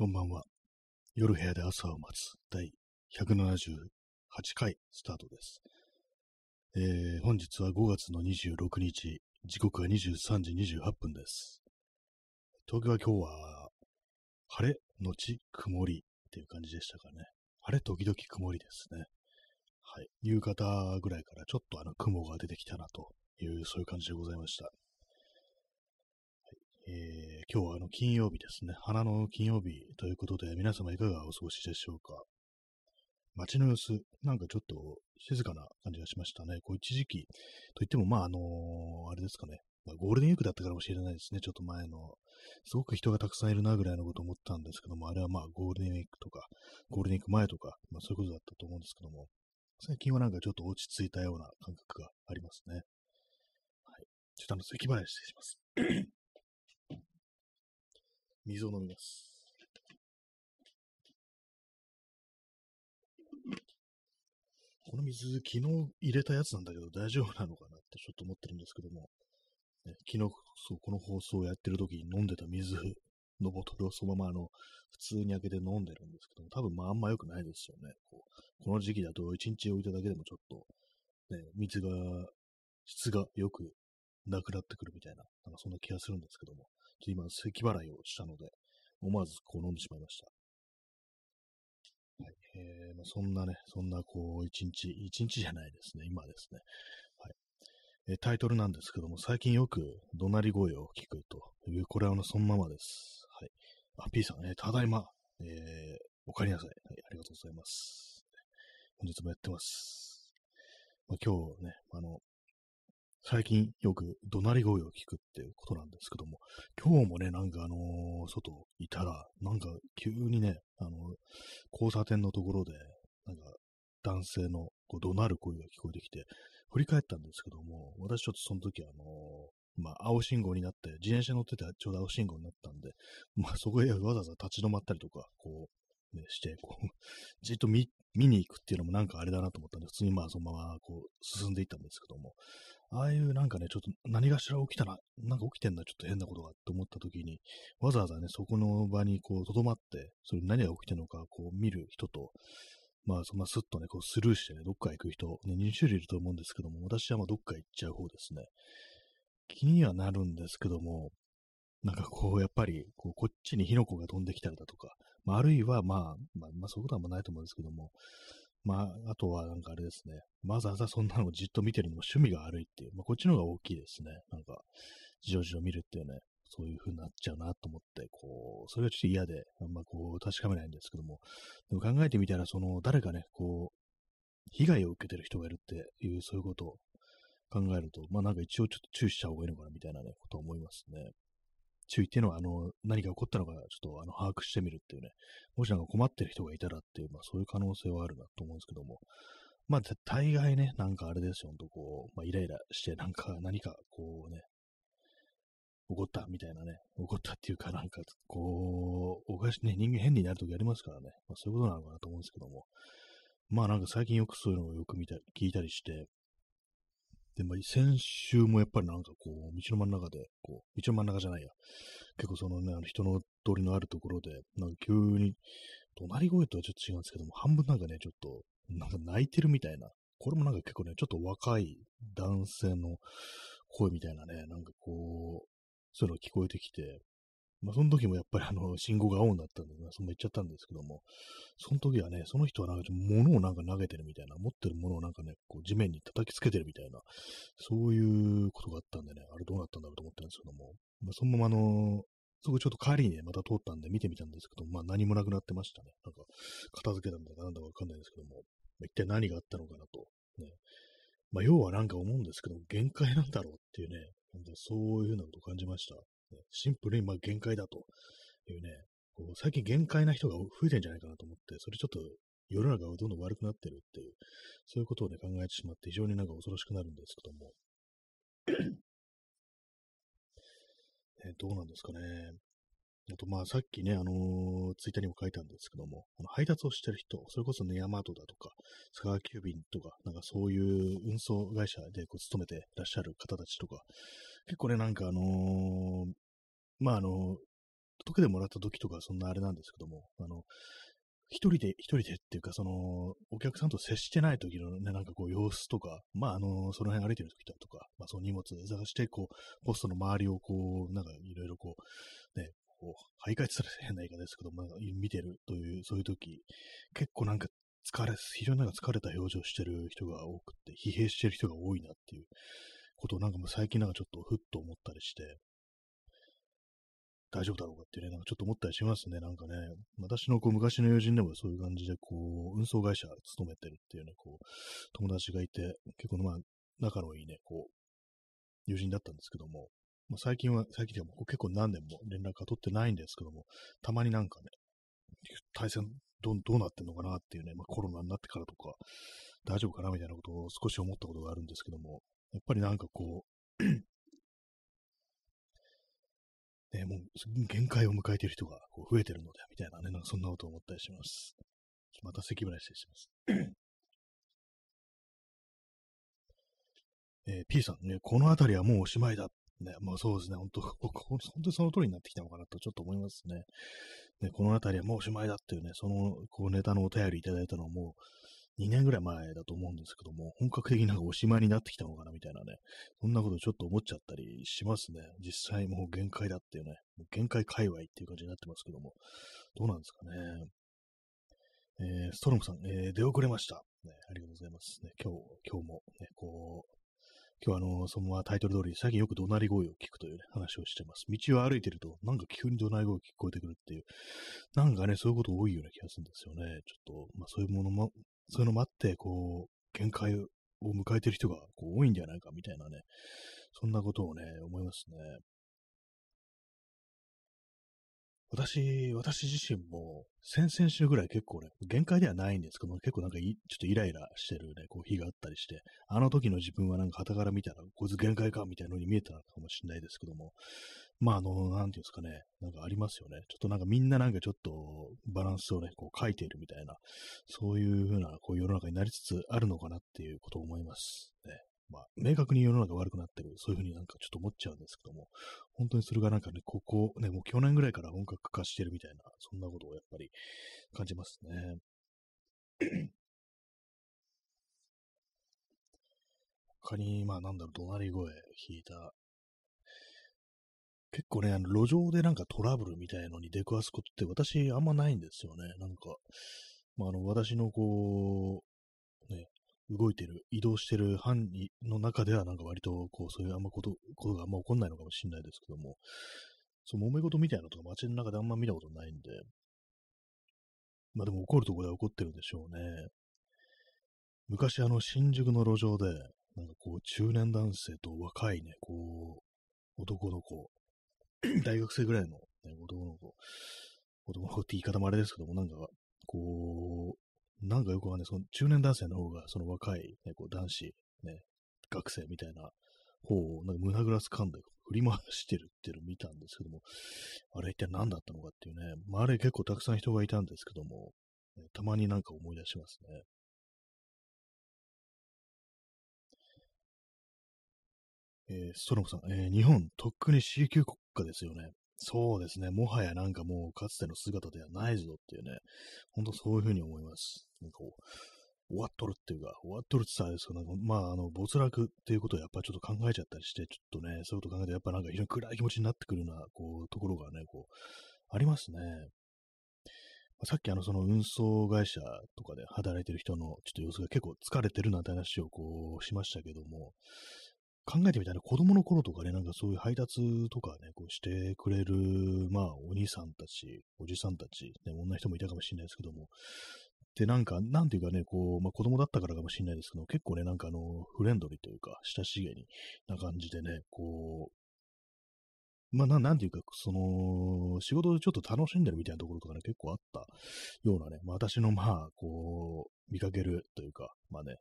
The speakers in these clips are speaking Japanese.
こんばんは。夜部屋で朝を待つ第178回スタートです。本日は5月の26日、時刻は23時28分です。東京は今日は晴れのち曇りっていう感じでしたかね。晴れ時々曇りですね。はい。夕方ぐらいからちょっと雲が出てきたなというそういう感じでございました。今日は金曜日ですね。花の金曜日ということで、皆様いかがお過ごしでしょうか。街の様子、なんかちょっと静かな感じがしましたね。こう一時期といっても、あれですかね、ゴールデンウィークだったかもしれないですね。ちょっと前の、すごく人がたくさんいるなぐらいのことを思ったんですけども、あれはゴールデンウィークとか、ゴールデンウィーク前とか、そういうことだったと思うんですけども、最近はなんかちょっと落ち着いたような感覚がありますね。はい。ちょっと咳払いしてします。水を飲みます。この水、昨日入れたやつなんだけど大丈夫なのかなってちょっと思ってるんですけども、ね、昨日そうこの放送をやってる時に飲んでた水のボトルをそのまま普通に開けて飲んでるんですけども、多分あんま良くないですよね。この時期だと1日置いただけでもちょっと、ね、水が、質がよくなくなってくるみたいな、なんかそんな気がするんですけども。今、咳払いをしたので、思わず飲んでしまいました。はい。そんな一日じゃないですね、今ですね。はい。タイトルなんですけども、最近よく怒鳴り声を聞くという、これはそのままです。はい。あ、P さん、ただいま。お帰りなさい。はい、ありがとうございます。本日もやってます。今日ね、最近よく怒鳴り声を聞くっていうことなんですけども、今日もね、なんか外いたら、なんか急にね、交差点のところで、なんか男性の怒鳴る声が聞こえてきて、振り返ったんですけども、私ちょっとその時青信号になって、自転車乗っててちょうど青信号になったんで、そこへわざわざ立ち止まったりとか、して、じっと見に行くっていうのもなんかあれだなと思ったんで、普通にそのまま進んでいったんですけども、ああいうなんかね、ちょっと何かしら起きたな、なんか起きてんな、ちょっと変なことがって思った時に、わざわざね、そこの場に留まって、それ何が起きてるのか見る人と、スッとね、スルーしてね、どっか行く人、ね、2種類いると思うんですけども、私はどっか行っちゃう方ですね。気にはなるんですけども、なんかやっぱり、こっちに火の粉が飛んできたりだとか、あるいは、そういうことはないと思うんですけども、あとはなんかあれですね、わざわざそんなのをじっと見てるのも趣味が悪いっていう、こっちの方が大きいですね。なんか、じろじろ見るっていうね、そういう風になっちゃうなと思って、それはちょっと嫌で、あんま確かめないんですけども、でも考えてみたら、誰かね、被害を受けてる人がいるっていう、そういうことを考えると、なんか一応ちょっと注意した方がいいのかなみたいなね、ことは思いますね。注意っていうのは、何が起こったのか、ちょっと、把握してみるっていうね、もしなんか困ってる人がいたらっていう、そういう可能性はあるなと思うんですけども、大概ね、なんかあれですよ、ほんとイライラして、なんか、何か、怒ったみたいなね、怒ったっていうか、なんか、おかしいね、人間変になるときありますからね、そういうことなのかなと思うんですけども、なんか最近よくそういうのをよく聞いたりして、で、先週もやっぱりなんか道の真ん中で、道の真ん中じゃないや。結構そのね、人の通りのあるところで、なんか急に、怒鳴り声とはちょっと違うんですけども、半分なんかね、ちょっと、なんか泣いてるみたいな。これもなんか結構ね、ちょっと若い男性の声みたいなね、なんかそういうの聞こえてきて、その時もやっぱり信号が青になったんで、その言っちゃったんですけども、その時はね、その人はなんか物をなんか投げてるみたいな、持ってる物をなんかね、地面に叩きつけてるみたいな、そういうことがあったんでね、あれどうなったんだろうと思ってるんですけども、そのままそこちょっと帰りにね、また通ったんで見てみたんですけども、何もなくなってましたね。なんか、片付けたんだかなんだかわかんないですけども、一体何があったのかなと、ね。要はなんか思うんですけど、限界なんだろうっていうね、そういうふうなことを感じました。シンプルに限界だというね、最近限界な人が増えてんじゃないかなと思って、それちょっと世の中がどんどん悪くなってるっていう、そういうことをね、考えてしまって非常になんか恐ろしくなるんですけども。どうなんですかね。あとさっきね、ツイッターにも書いたんですけども、配達をしてる人、それこそね、ヤマトだとか、佐川急便とか、なんかそういう運送会社で勤めてらっしゃる方たちとか、結構ね、なんか届けてもらった時とか、そんなあれなんですけども、一人でっていうか、お客さんと接してない時のね、なんかこう、様子とか、その辺歩いてる時だとか、その荷物探して、こう、ポストの周りをこう、なんかいろいろこう、ね、こう、徘徊する変な言い方ですけども、見てるという、そういう時、結構なんか非常になんか疲れた表情してる人が多くて、疲弊してる人が多いなっていうことを、なんかもう最近なんかちょっとふっと思ったりして、大丈夫だろうかっていうね、なんかちょっと思ったりしますね、なんかね。私のこう昔の友人でもそういう感じで、こう、運送会社勤めてるっていうね、こう、友達がいて、結構仲のいいね、こう、友人だったんですけども、最近はもう結構何年も連絡が取ってないんですけども、たまになんかね、対戦どうなってんのかなっていうね、コロナになってからとか、大丈夫かなみたいなことを少し思ったことがあるんですけども、やっぱりなんかこう、ね、もう限界を迎えている人がこう増えてるので、みたいなね、なんかそんなことを思ったりします。また咳払いしてします。P さんね、この辺りはもうおしまいだ。ね、まあそうですね、本当にその通りになってきたのかなとちょっと思いますね。ね、この辺りはもうおしまいだっていうね、そのこうネタのお便りいただいたのはもう2年ぐらい前だと思うんですけども、本格的になんかおしまいになってきたのかなみたいなね、そんなことちょっと思っちゃったりしますね。実際もう限界だっていうね、限界界隈っていう感じになってますけども、どうなんですかね。ストロムさん、出遅れました、ね。ありがとうございます。ね、今日もね、こう、今日はそのタイトル通り、最近よく怒鳴り声を聞くというね、話をしてます。道を歩いてると、なんか急に怒鳴り声が聞こえてくるっていう、なんかね、そういうこと多いような気がするんですよね。ちょっと、そういうのもあって、こう、限界を迎えてる人がこう多いんじゃないかみたいなね、そんなことをね、思いますね。私自身も、先々週ぐらい結構ね、限界ではないんですけども、結構なんかちょっとイライラしてるね、こう日があったりして、あの時の自分はなんか傍から見たら、こいつ限界か、みたいなのに見えたのかもしれないですけども、なんていうんですかね、なんかありますよね。ちょっとなんかみんななんかちょっとバランスをね、こう書いているみたいな、そういうふうな、こう世の中になりつつあるのかなっていうことを思いますね。明確に世の中悪くなってる、そういうふうになんかちょっと思っちゃうんですけども、本当にそれがなんかね、もう去年ぐらいから本格化してるみたいな、そんなことをやっぱり感じますね。他に、怒鳴り声聞いた。結構ね、路上でなんかトラブルみたいのに出くわすことって私あんまないんですよね。なんか、私のこう、ね、移動してる範囲の中では、なんか割と、こう、そういうことがあんま起こんないのかもしれないですけども、そう、揉め事みたいなのとか街の中であんま見たことないんで、でも怒るところでは怒ってるんでしょうね。昔、新宿の路上で、なんかこう、中年男性と若いね、こう、男の子、大学生ぐらいの、ね、男の子って言い方もあれですけども、なんか、こう、なんかよくわかんない、その中年男性の方が、その若い、ね、こう男子、ね、学生みたいな方を、なんか胸ぐらつかんで振り回してるっていうのを見たんですけども、あれ一体何だったのかっていうね、あれ結構たくさん人がいたんですけども、たまになんか思い出しますね。ストロムさん、日本、とっくに C 級国家ですよね。そうですね。もはやなんかもうかつての姿ではないぞっていうね。ほんとそういうふうに思います。なんか終わっとるっていうか、終わっとるって言ったらあれですけど、没落っていうことをやっぱりちょっと考えちゃったりして、ちょっとね、そういうこと考えてやっぱなんか非常に暗い気持ちになってくるような、こう、ところがね、こう、ありますね。さっきその運送会社とかで働いてる人のちょっと様子が結構疲れてるなんて話をこう、しましたけども、考えてみたら、子供の頃とかね、なんかそういう配達とかね、こうしてくれる、お兄さんたち、おじさんたち、ね、女の人もいたかもしれないですけども、で、なんか、なんていうかね、こう、子供だったからかもしれないですけど、結構ね、なんかフレンドリーというか、親しげに、な感じでね、こう、なんていうか、その、仕事をちょっと楽しんでるみたいなところとかね、結構あったようなね、私のこう、見かけるというか、ね、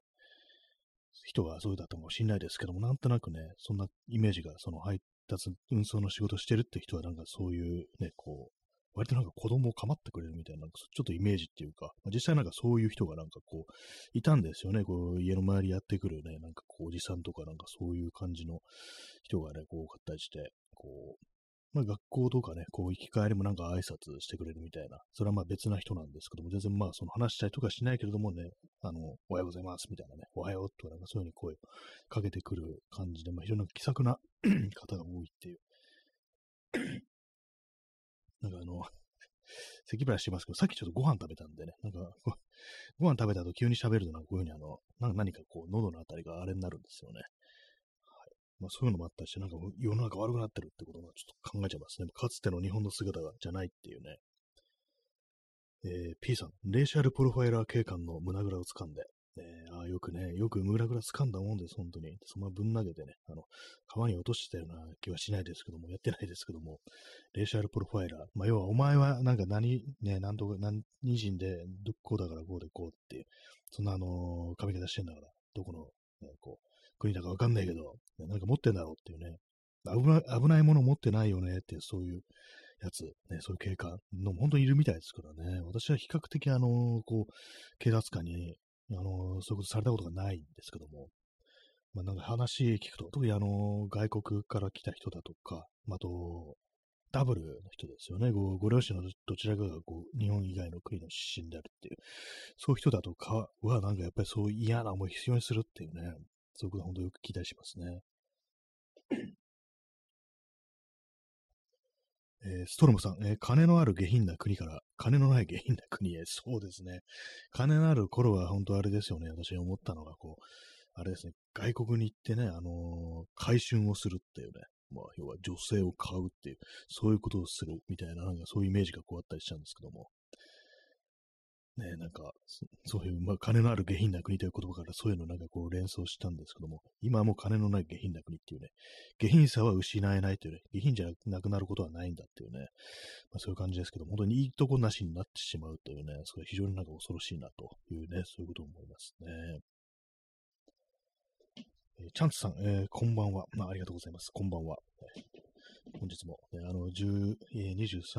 人がそうだったかもしれないですけども、なんとなくね、そんなイメージが、その配達、運送の仕事してるって人は、なんかそういうね、こう、割となんか子供を構ってくれるみたいな、なんかちょっとイメージっていうか、実際なんかそういう人がなんかこう、いたんですよね、こう、家の周りやってくるね、なんかこう、おじさんとかなんかそういう感じの人がね、こう、多かったりして、こう、まあ、学校とかね、こう、行き帰りもなんか挨拶してくれるみたいな、それはまあ別な人なんですけども、全然まあ、その話したりとかしないけれどもね、おはようございますみたいなね、おはようとか、なんかそういう風に声かけてくる感じで、まあ、非常に気さくな方が多いっていう。なんか咳払いしてますけど、さっきちょっとご飯食べたんでね、なんか、ご飯食べた後急に喋ると、なんかこういう風に何かこう、喉のあたりがあれになるんですよね。まあ、そういうのもあったし、なんか世の中悪くなってるってことがちょっと考えちゃいますね。かつての日本の姿がじゃないっていうね。P さん、レーシャルプロファイラー警官の胸ぐらを掴んで、よく胸ぐら掴んだもんです、本当に。そのぶん投げてね、川に落としたような気はしないですけども、やってないですけども、レーシャルプロファイラー、まあ、要はお前はなんか何人で、こうだからこうでこうっていう、そんな髪型してんだから、どこの、ね、こう、国だかわかんないけど、なんか持ってんだろうっていうね、危ないもの持ってないよねっていう、そういうやつ、ね、そういう警官の、本当にいるみたいですからね、私は比較的、こう、警察官に、そういうことされたことがないんですけども、まあ、なんか話聞くと、特に外国から来た人だとか、あと、ダブルの人ですよね。ご両親のどちらかがこう日本以外の国の出身であるっていう、そういう人だとかは、なんかやっぱりそう嫌な思い必要にするっていうね、そういうことは本当によく聞いたりしますね。ストロムさん、金のある下品な国から、金のない下品な国へ。そうですね。金のある頃は本当あれですよね。私思ったのが、こう、あれですね、外国に行ってね、買春をするっていうね、まあ、要は女性を買うっていう、そういうことをするみたいな、なんかそういうイメージがこうあったりしたんですけども。ね、なんか、そういう、まあ、金のある下品な国という言葉からそういうのなんかこう連想したんですけども、今はもう金のない下品な国っていうね、下品さは失えないというね、下品じゃなくなることはないんだっていうね、まあ、そういう感じですけども、本当にいいとこなしになってしまうというね、それ非常になんか恐ろしいなというね、そういうことを思いますね。チャンツさん、こんばんは、まあ。ありがとうございます。こんばんは。本日も、ね、23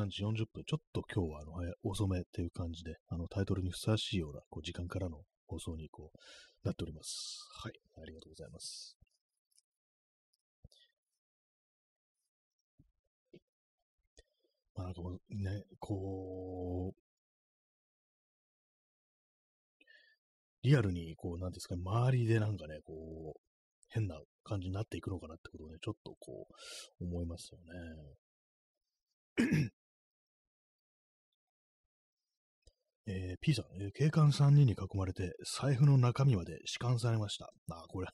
時40分、ちょっと今日は遅めっていう感じで、タイトルにふさわしいようなこう時間からの放送にこうなっております。はい、ありがとうございます。まあ、なんかもうね、こう、リアルにこう、なんですかね、周りでなんかね、こう、変な感じになっていくのかなってことをね、ちょっとこう、思いますよね。P さん、警官3人に囲まれて、財布の中身まで弛緩されました。これ、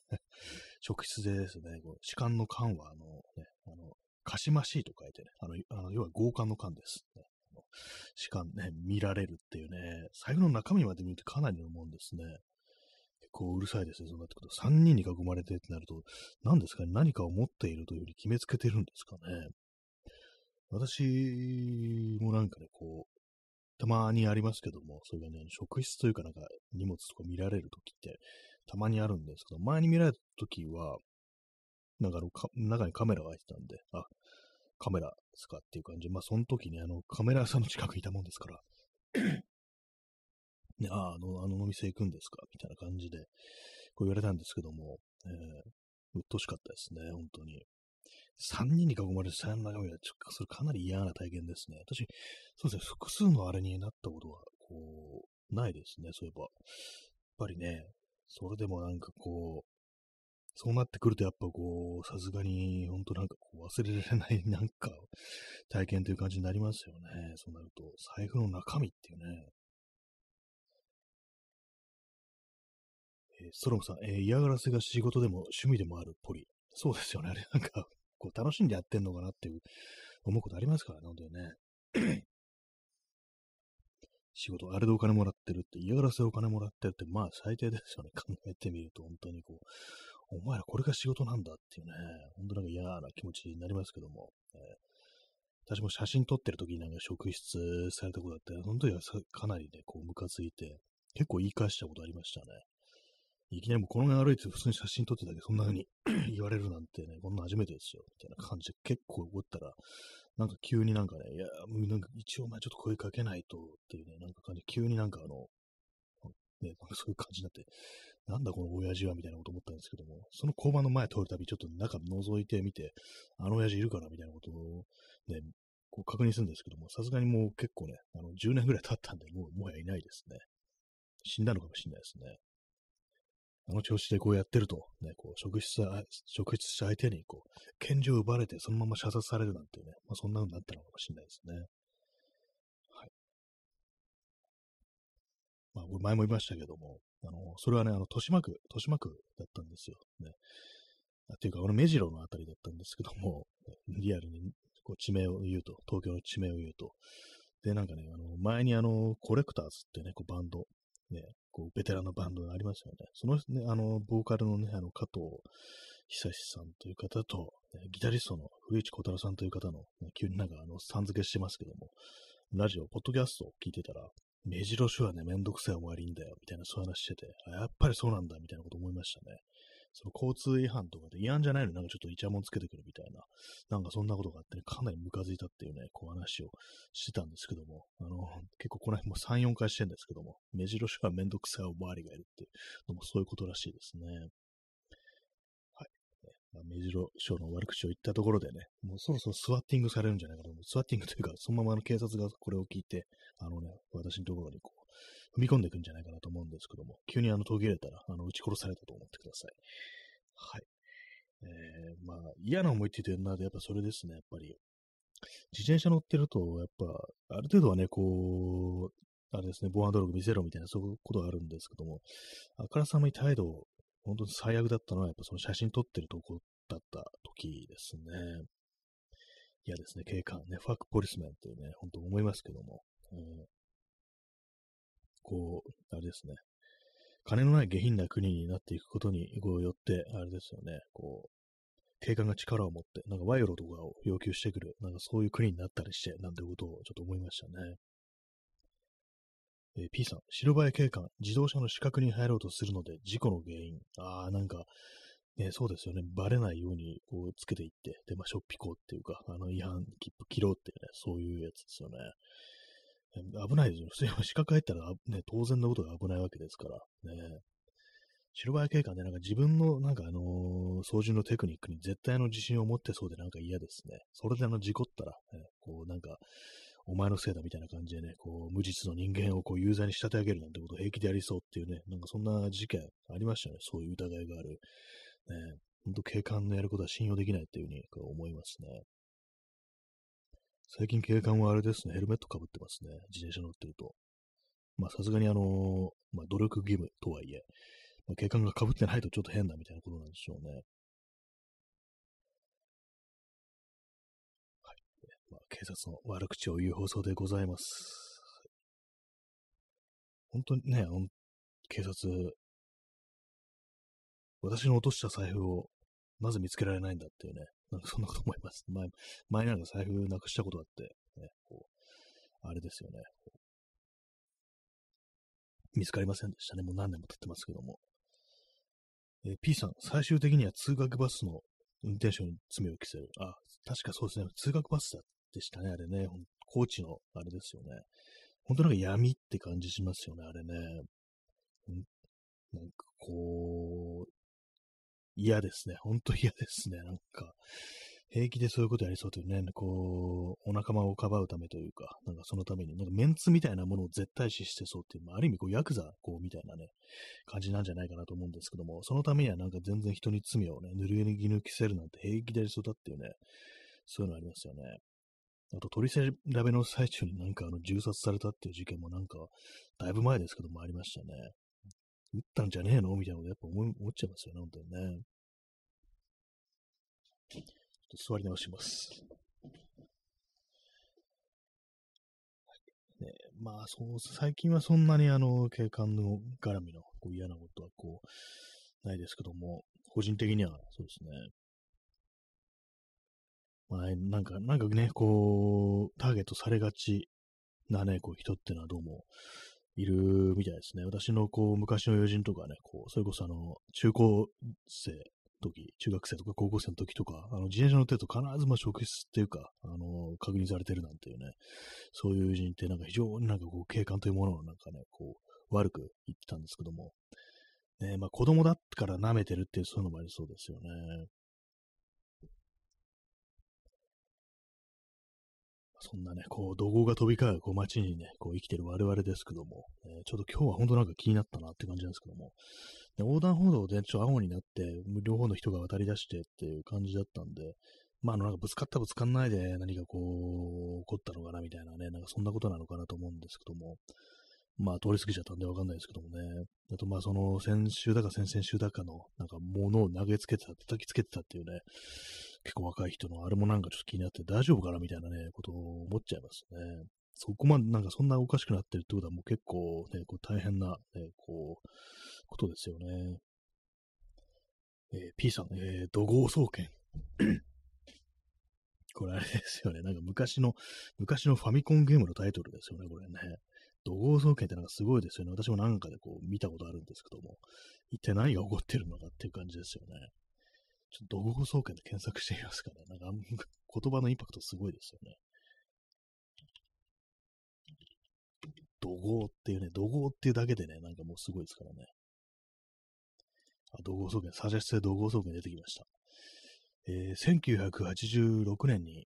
職質でですね、弛緩の緩は、ね、かしましいと書いてね、要は強姦の緩です、ね。弛緩ね、見られるっていうね、財布の中身まで見るとかなりのもんですね。こううるさいですね、そうなってくると。3人に囲まれてってなると、何ですかね、何かを持っているというより決めつけてるんですかね。私もなんかね、こう、たまにありますけども、それがね、職質というかなんか荷物とか見られるときって、たまにあるんですけど、前に見られたときは、なんか中にカメラが入ってたんで、あ、カメラですかっていう感じで、まあその時ね、カメラさんの近くにいたもんですから、ね、あのお店行くんですかみたいな感じで、こう言われたんですけども、うっとしかったですね、本当に。3人に囲まれて、3人の中身は、それかなり嫌な体験ですね。私、そうですね、複数のあれになったことは、こう、ないですね、そういえば。やっぱりね、それでもなんかこう、そうなってくると、やっぱこう、さすがに、本当なんかこう、忘れられない、なんか、体験という感じになりますよね。そうなると、財布の中身っていうね。ストロムさん、嫌がらせが仕事でも趣味でもあるっぽり。そうですよね。あれなんか、こう楽しんでやってんのかなっていう思うことありますからね、本当にね。仕事、あれでお金もらってるって、嫌がらせでお金もらってるって、まあ最低ですよね。考えてみると、本当にこう、お前らこれが仕事なんだっていうね、本当なんか嫌な気持ちになりますけども。私も写真撮ってる時になんか職質されたことあって、その時はかなりね、こうムカついて、結構言い返したことありましたね。いきなりもうこの辺歩いて普通に写真撮ってたけど、そんな風に言われるなんてね、こんな初めてですよ、みたいな感じで結構怒ったら、なんか急になんかね、いや、なんか一応お前ちょっと声かけないとっていうね、なんか感じ、急になんかね、なんかそういう感じになって、なんだこの親父はみたいなこと思ったんですけども、その交番の前通るたびちょっと中覗いてみて、あの親父いるかなみたいなことをね、こう確認するんですけども、さすがにもう結構ね、10年ぐらい経ったんで、もはやいないですね。死んだのかもしれないですね。あの調子でこうやってると、ね、こう職質した相手に、こう、拳銃を奪われて、そのまま射殺されるなんてね、まあ、そんなのになったのかもしれないですね。はい。まあ、これ前も言いましたけども、それはね、豊島区だったんですよ。ね。っていうか、目白のあたりだったんですけども、リアルにこう地名を言うと、東京の地名を言うと、で、なんかね、前にコレクターズってね、こうバンド、ね、こうベテランのバンドがありますよね。その、ね、ボーカルのね、加藤久志さんという方と、ね、ギタリストの古市小太郎さんという方の、ね、急になんかさん付けしてますけども、ラジオ、ポッドキャストを聞いてたら、目白署はね、めんどくさい終わりんだよ、みたいなそういう話してて、あ、やっぱりそうなんだ、みたいなこと思いましたね。その交通違反とかで違反じゃないのになんかちょっとイチャモンつけてくるみたいな、なんかそんなことがあって、ね、かなりムカついたっていうね、こう話をしてたんですけども、結構この辺も3、4回してるんですけども、目白署はめんどくさいおまわりがいるっていうのもそういうことらしいですね。はい。まあ、目白署の悪口を言ったところでね、もうそろそろスワッティングされるんじゃないかと思う。スワッティングというか、そのまま警察がこれを聞いて、私のところにこう、踏み込んでいくんじゃないかなと思うんですけども、急に途切れたら、撃ち殺されたと思ってください。はい。まあ、嫌な思いって言ってるな、やっぱそれですね、やっぱり。自転車乗ってると、やっぱ、ある程度はね、こう、あれですね、防犯努力見せろみたいな、そういうことがあるんですけども、あからさまに態度、本当に最悪だったのは、やっぱその写真撮ってるとこだった時ですね。嫌ですね、警官ね、ファックポリスメンってね、本当思いますけども。こう、あれですね。金のない下品な国になっていくことによって、あれですよね。こう、警官が力を持って、なんか賄賂とかを要求してくる、なんかそういう国になったりして、なんてことをちょっと思いましたね。P さん、白バイ警官、自動車の死角に入ろうとするので、事故の原因。ああ、なんか、ね、そうですよね。バレないように、こう、つけていって、で、まあ、しょっぴこうっていうか、違反切符切ろうっていうね、そういうやつですよね。危ないですよ。普通に四角入ったら、ね、当然のことが危ないわけですから。ね、白バイ警官で、なんか自分の、なんか操縦のテクニックに絶対の自信を持ってそうでなんか嫌ですね。それで事故ったら、ね、こうなんか、お前のせいだみたいな感じでね、こう、無実の人間をこう有罪に仕立て上げるなんてことを平気でやりそうっていうね、なんかそんな事件ありましたね。そういう疑いがある。ね、ほんと警官のやることは信用できないっていうふうに思いますね。最近警官はあれですね、ヘルメット被ってますね。自転車乗ってると。まあさすがにまあ努力義務とはいえ、まあ、警官が被ってないとちょっと変だみたいなことなんでしょうね。はい。まあ警察の悪口を言う放送でございます。本当にね、警察、私の落とした財布をなぜ見つけられないんだっていうね。なんかそんなこと思います。前なんか財布なくしたことあって、ね、こうあれですよね。見つかりませんでしたね。もう何年も経ってますけども。P さん、最終的には通学バスの運転手に罪を着せる。あ、確かそうですね。通学バスでしたね、あれね。高知のあれですよね。本当なんか闇って感じしますよね、あれね。なんかこう、嫌ですね。ほんと嫌ですね。なんか、平気でそういうことやりそうというね、こう、お仲間をかばうためというか、なんかそのために、なんかメンツみたいなものを絶対視してそうっていう、ある意味こう、ヤクザ、こう、みたいなね、感じなんじゃないかなと思うんですけども、そのためにはなんか全然人に罪をね、ぬるぎぬ着せるなんて平気でやりそうだっていうね、そういうのありますよね。あと、取り調べの最中になんか銃殺されたっていう事件もなんか、だいぶ前ですけどもありましたね。撃ったんじゃねえのみたいなことやっぱ思っちゃいますよね、本当にね。ちょっと座り直します。ね、まあそう、最近はそんなに警官の絡みのこう嫌なことはこう、ないですけども、個人的にはそうですね。まあ、なんかね、こう、ターゲットされがちなね、こう人ってのはどうも、いるみたいですね。私のこう昔の友人とかね、こうそれこそ中学生とか高校生の時とか、自転車乗ってると必ずまあ職質っていうか、確認されてるなんていうね、そういう友人ってなんか非常になんかこう警官というもののなんかね、こう悪く言ってたんですけども、ね、まあ子供だから舐めてるっていうそういうのもありそうですよね。そんなね、こう、怒号が飛び交う、こう、街にね、こう、生きてる我々ですけども、ちょっと今日は本当なんか気になったなって感じなんですけども、で横断歩道でちょっと青になって、両方の人が渡り出してっていう感じだったんで、まあ、なんかぶつかったぶつかんないで何かこう、起こったのかなみたいなね、なんかそんなことなのかなと思うんですけども、まあ、通り過ぎちゃったんでわかんないですけどもね、あとまあ、その、先週だか先々週だかの、なんか物を投げつけてた、叩きつけてたっていうね、結構若い人のあれもなんかちょっと気になって大丈夫かなみたいなね、ことを思っちゃいますね。そこまでなんかそんなおかしくなってるってことはもう結構ね、こう大変な、ね、こう、ことですよね。P さん、怒号総研。これあれですよね。なんか昔のファミコンゲームのタイトルですよね、これね。怒号総研ってなんかすごいですよね。私もなんかでこう見たことあるんですけども、一体何が起こってるのかっていう感じですよね。ちょっと怒号総研で検索してみますかね。なんか言葉のインパクトすごいですよね。怒号っていうね、怒号っていうだけでね、なんかもうすごいですからね。あ、怒号総研、サジェストで怒号総研出てきました。1986年に、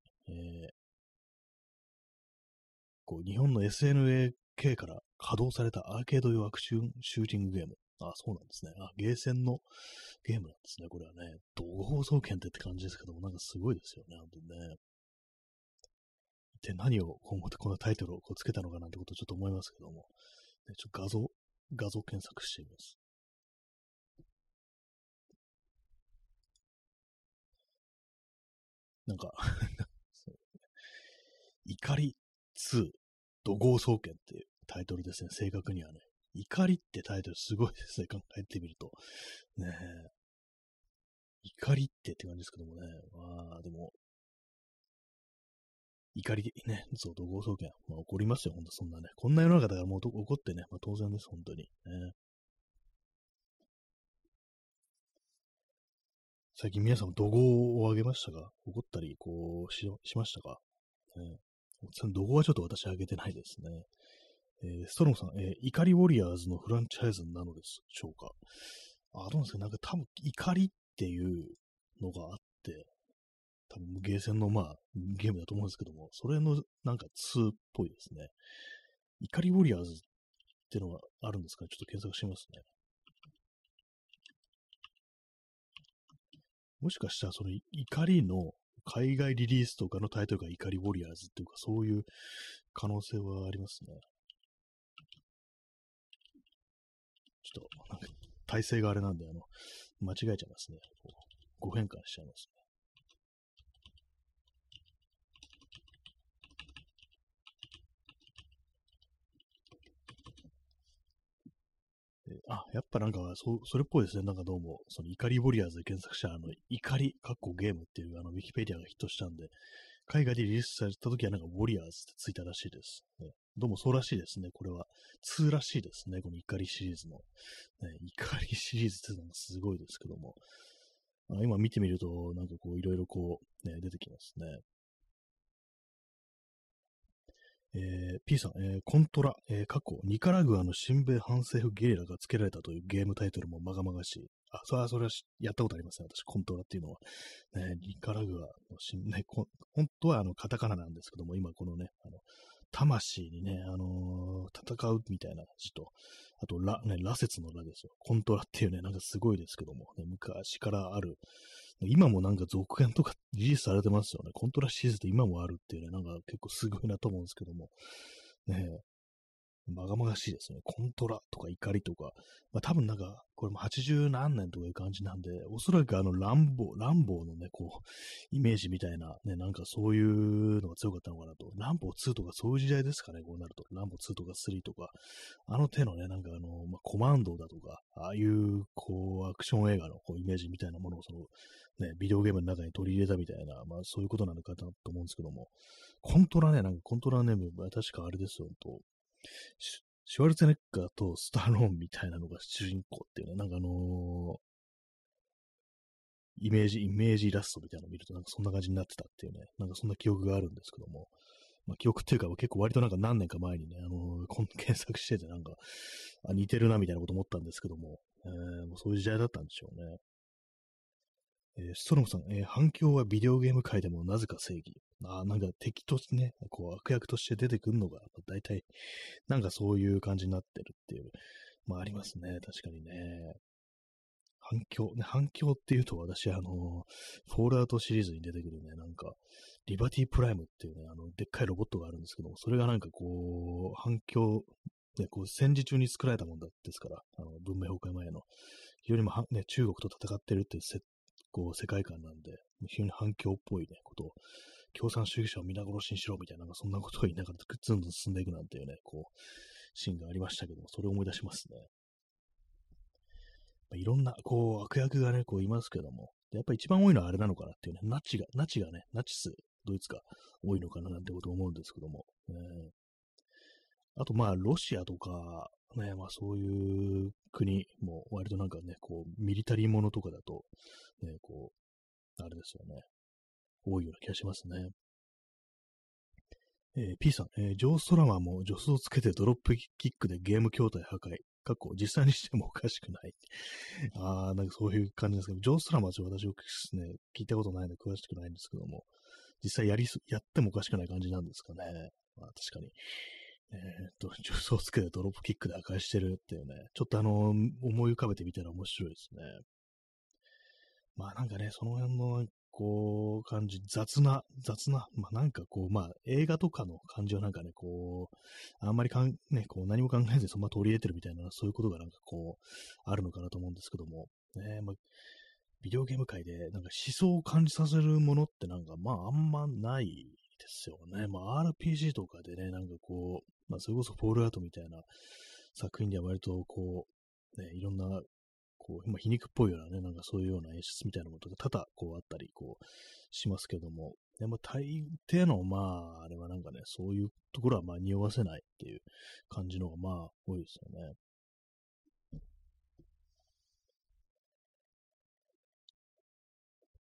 こう日本の SNK から稼働されたアーケード用アクションシューティングゲーム。あ、そうなんですね。あ、ゲーセンのゲームなんですね。これはね、怒号総研って感じですけども、なんかすごいですよね、本当にね。で、何を今後でこのタイトルをこうつけたのかなんてことをちょっと思いますけども、ね、ちょっと画像検索してみます。なんか、怒り2、怒号総研っていうタイトルですね、正確にはね。怒りってタイトルすごいですね、考えてみると。ねえ。怒りってって感じですけどもね。まあ、でも、怒りね、そう、怒号総研。まあ、怒りますよ、ほんと、そんなね。こんな世の中だからもう怒ってね、まあ当然です、ほんとに。ね、最近皆さんも怒号を上げましたか？怒ったり、こう、しましたか？ね、怒号はちょっと私上げてないですね。ストロングさん、怒りウォリアーズのフランチャイズなのでしょうか。あ、どうなんですか？なんか多分怒りっていうのがあって、多分ゲーセンのまあゲームだと思うんですけども、それのなんか2っぽいですね。怒りウォリアーズってのがあるんですかね。ちょっと検索しますね。もしかしたらその怒りの海外リリースとかのタイトルが怒りウォリアーズっていうかそういう可能性はありますね。ちょっと、なんか、体勢があれなんで、間違えちゃいますね。こう、変換しちゃいますね。あ、やっぱなんかそれっぽいですね。なんかどうも、その怒りウォリアーズで検索した怒り、かっこゲームっていうウィキペディアがヒットしたんで、海外でリリースされたときはなんかウォリアーズってついたらしいです、ね。どうもそうらしいですね。これは2らしいですね。この怒りシリーズの。ね、怒りシリーズってのがすごいですけども。あ、今見てみると、なんかこういろいろこう、ね、出てきますね。P さん、コントラ、過去、ニカラグアの親米反政府ゲリラがつけられたというゲームタイトルもまがまがしい。あ、それはやったことありません、ね。私、コントラっていうのは。ニカラグアの親米、本当はカタカナなんですけども、今このね、魂にね、戦うみたいな字と、あと、羅刹の羅ですよ。コントラっていうね、なんかすごいですけども、ね、昔からある、今もなんか続編とかリリースされてますよね。コントラシリーズって今もあるっていうね、なんか結構すごいなと思うんですけども、ねえ、まがまがしいですね。コントラとか怒りとか、まあ多分なんか、これも80何年とかいう感じなんで、おそらくランボーのね、こう、イメージみたいな、ね、なんかそういうのが強かったのかなと。ランボー2とかそういう時代ですかね、こうなると。ランボー2とか3とか、あの手のね、なんかまあ、コマンドだとか、ああいう、こう、アクション映画のこうイメージみたいなものを、その、ね、ビデオゲームの中に取り入れたみたいな、まあそういうことなのかなと思うんですけども、コントラネーム、確かあれですよ、と。シュワルツェネッガーとスタローンみたいなのが主人公っていうね、なんかイメージイラストみたいなのを見るとなんかそんな感じになってたっていうね、なんかそんな記憶があるんですけども、まあ記憶っていうか結構割となんか何年か前にね、検索しててなんか、あ、似てるなみたいなこと思ったんですけども、もうそういう時代だったんでしょうね。ストロムさん、反響はビデオゲーム界でもなぜか正義。あ、なんか敵としてね、こう悪役として出てくるのが、大体、なんかそういう感じになってるっていう、まあありますね、確かにね。反響っていうと私、フォールアウトシリーズに出てくるね、なんか、リバティプライムっていうね、でっかいロボットがあるんですけども、それがなんかこう、反響、ね、こう戦時中に作られたもんだですから、文明崩壊前の、非常にもね、中国と戦ってるっていうこう世界観なんで、非常に反響っぽいね、ことを、共産主義者を皆殺しにしろみたいな、そんなことを言いながら、ずんずん進んでいくなんていうね、こう、シーンがありましたけども、それを思い出しますね。いろんな、こう、悪役がね、こういますけども、やっぱり一番多いのはあれなのかなっていうね、ナチがね、ナチス、ドイツが多いのかななんてことを思うんですけども、あと、まあ、ロシアとか、ね、まあそういう国も割となんかね、こう、ミリタリーものとかだと、ね、こう、あれですよね。多いような気がしますね。P さん、ジョー・ストラマーも助走をつけてドロップキックでゲーム筐体破壊。かっこ、実際にしてもおかしくない。ああ、なんかそういう感じですけど、ジョー・ストラマーちょっと私ですね、聞いたことないので詳しくないんですけども、実際やってもおかしくない感じなんですかね。まあ確かに。助走つけてドロップキックで破壊してるっていうね、ちょっと思い浮かべてみたら面白いですね。まあなんかね、その辺の、こう、感じ、雑な、まあなんかこう、まあ映画とかの感じはなんかね、こう、あんまりね、こう何も考えずにそのまま取り入れてるみたいな、そういうことがなんかこう、あるのかなと思うんですけども、ね、まあ、ビデオゲーム界でなんか思想を感じさせるものってなんか、まああんまないですよね。まあ RPG とかでね、なんかこう、まあ、それこそフォールアウトみたいな作品では割とこう、ね、いろんな、こう、まあ、皮肉っぽいようなね、なんかそういうような演出みたいなものが多々こうあったり、こう、しますけども、でも大抵の、まあ、あれはなんかね、そういうところはまあ匂わせないっていう感じのがまあ多いですよね。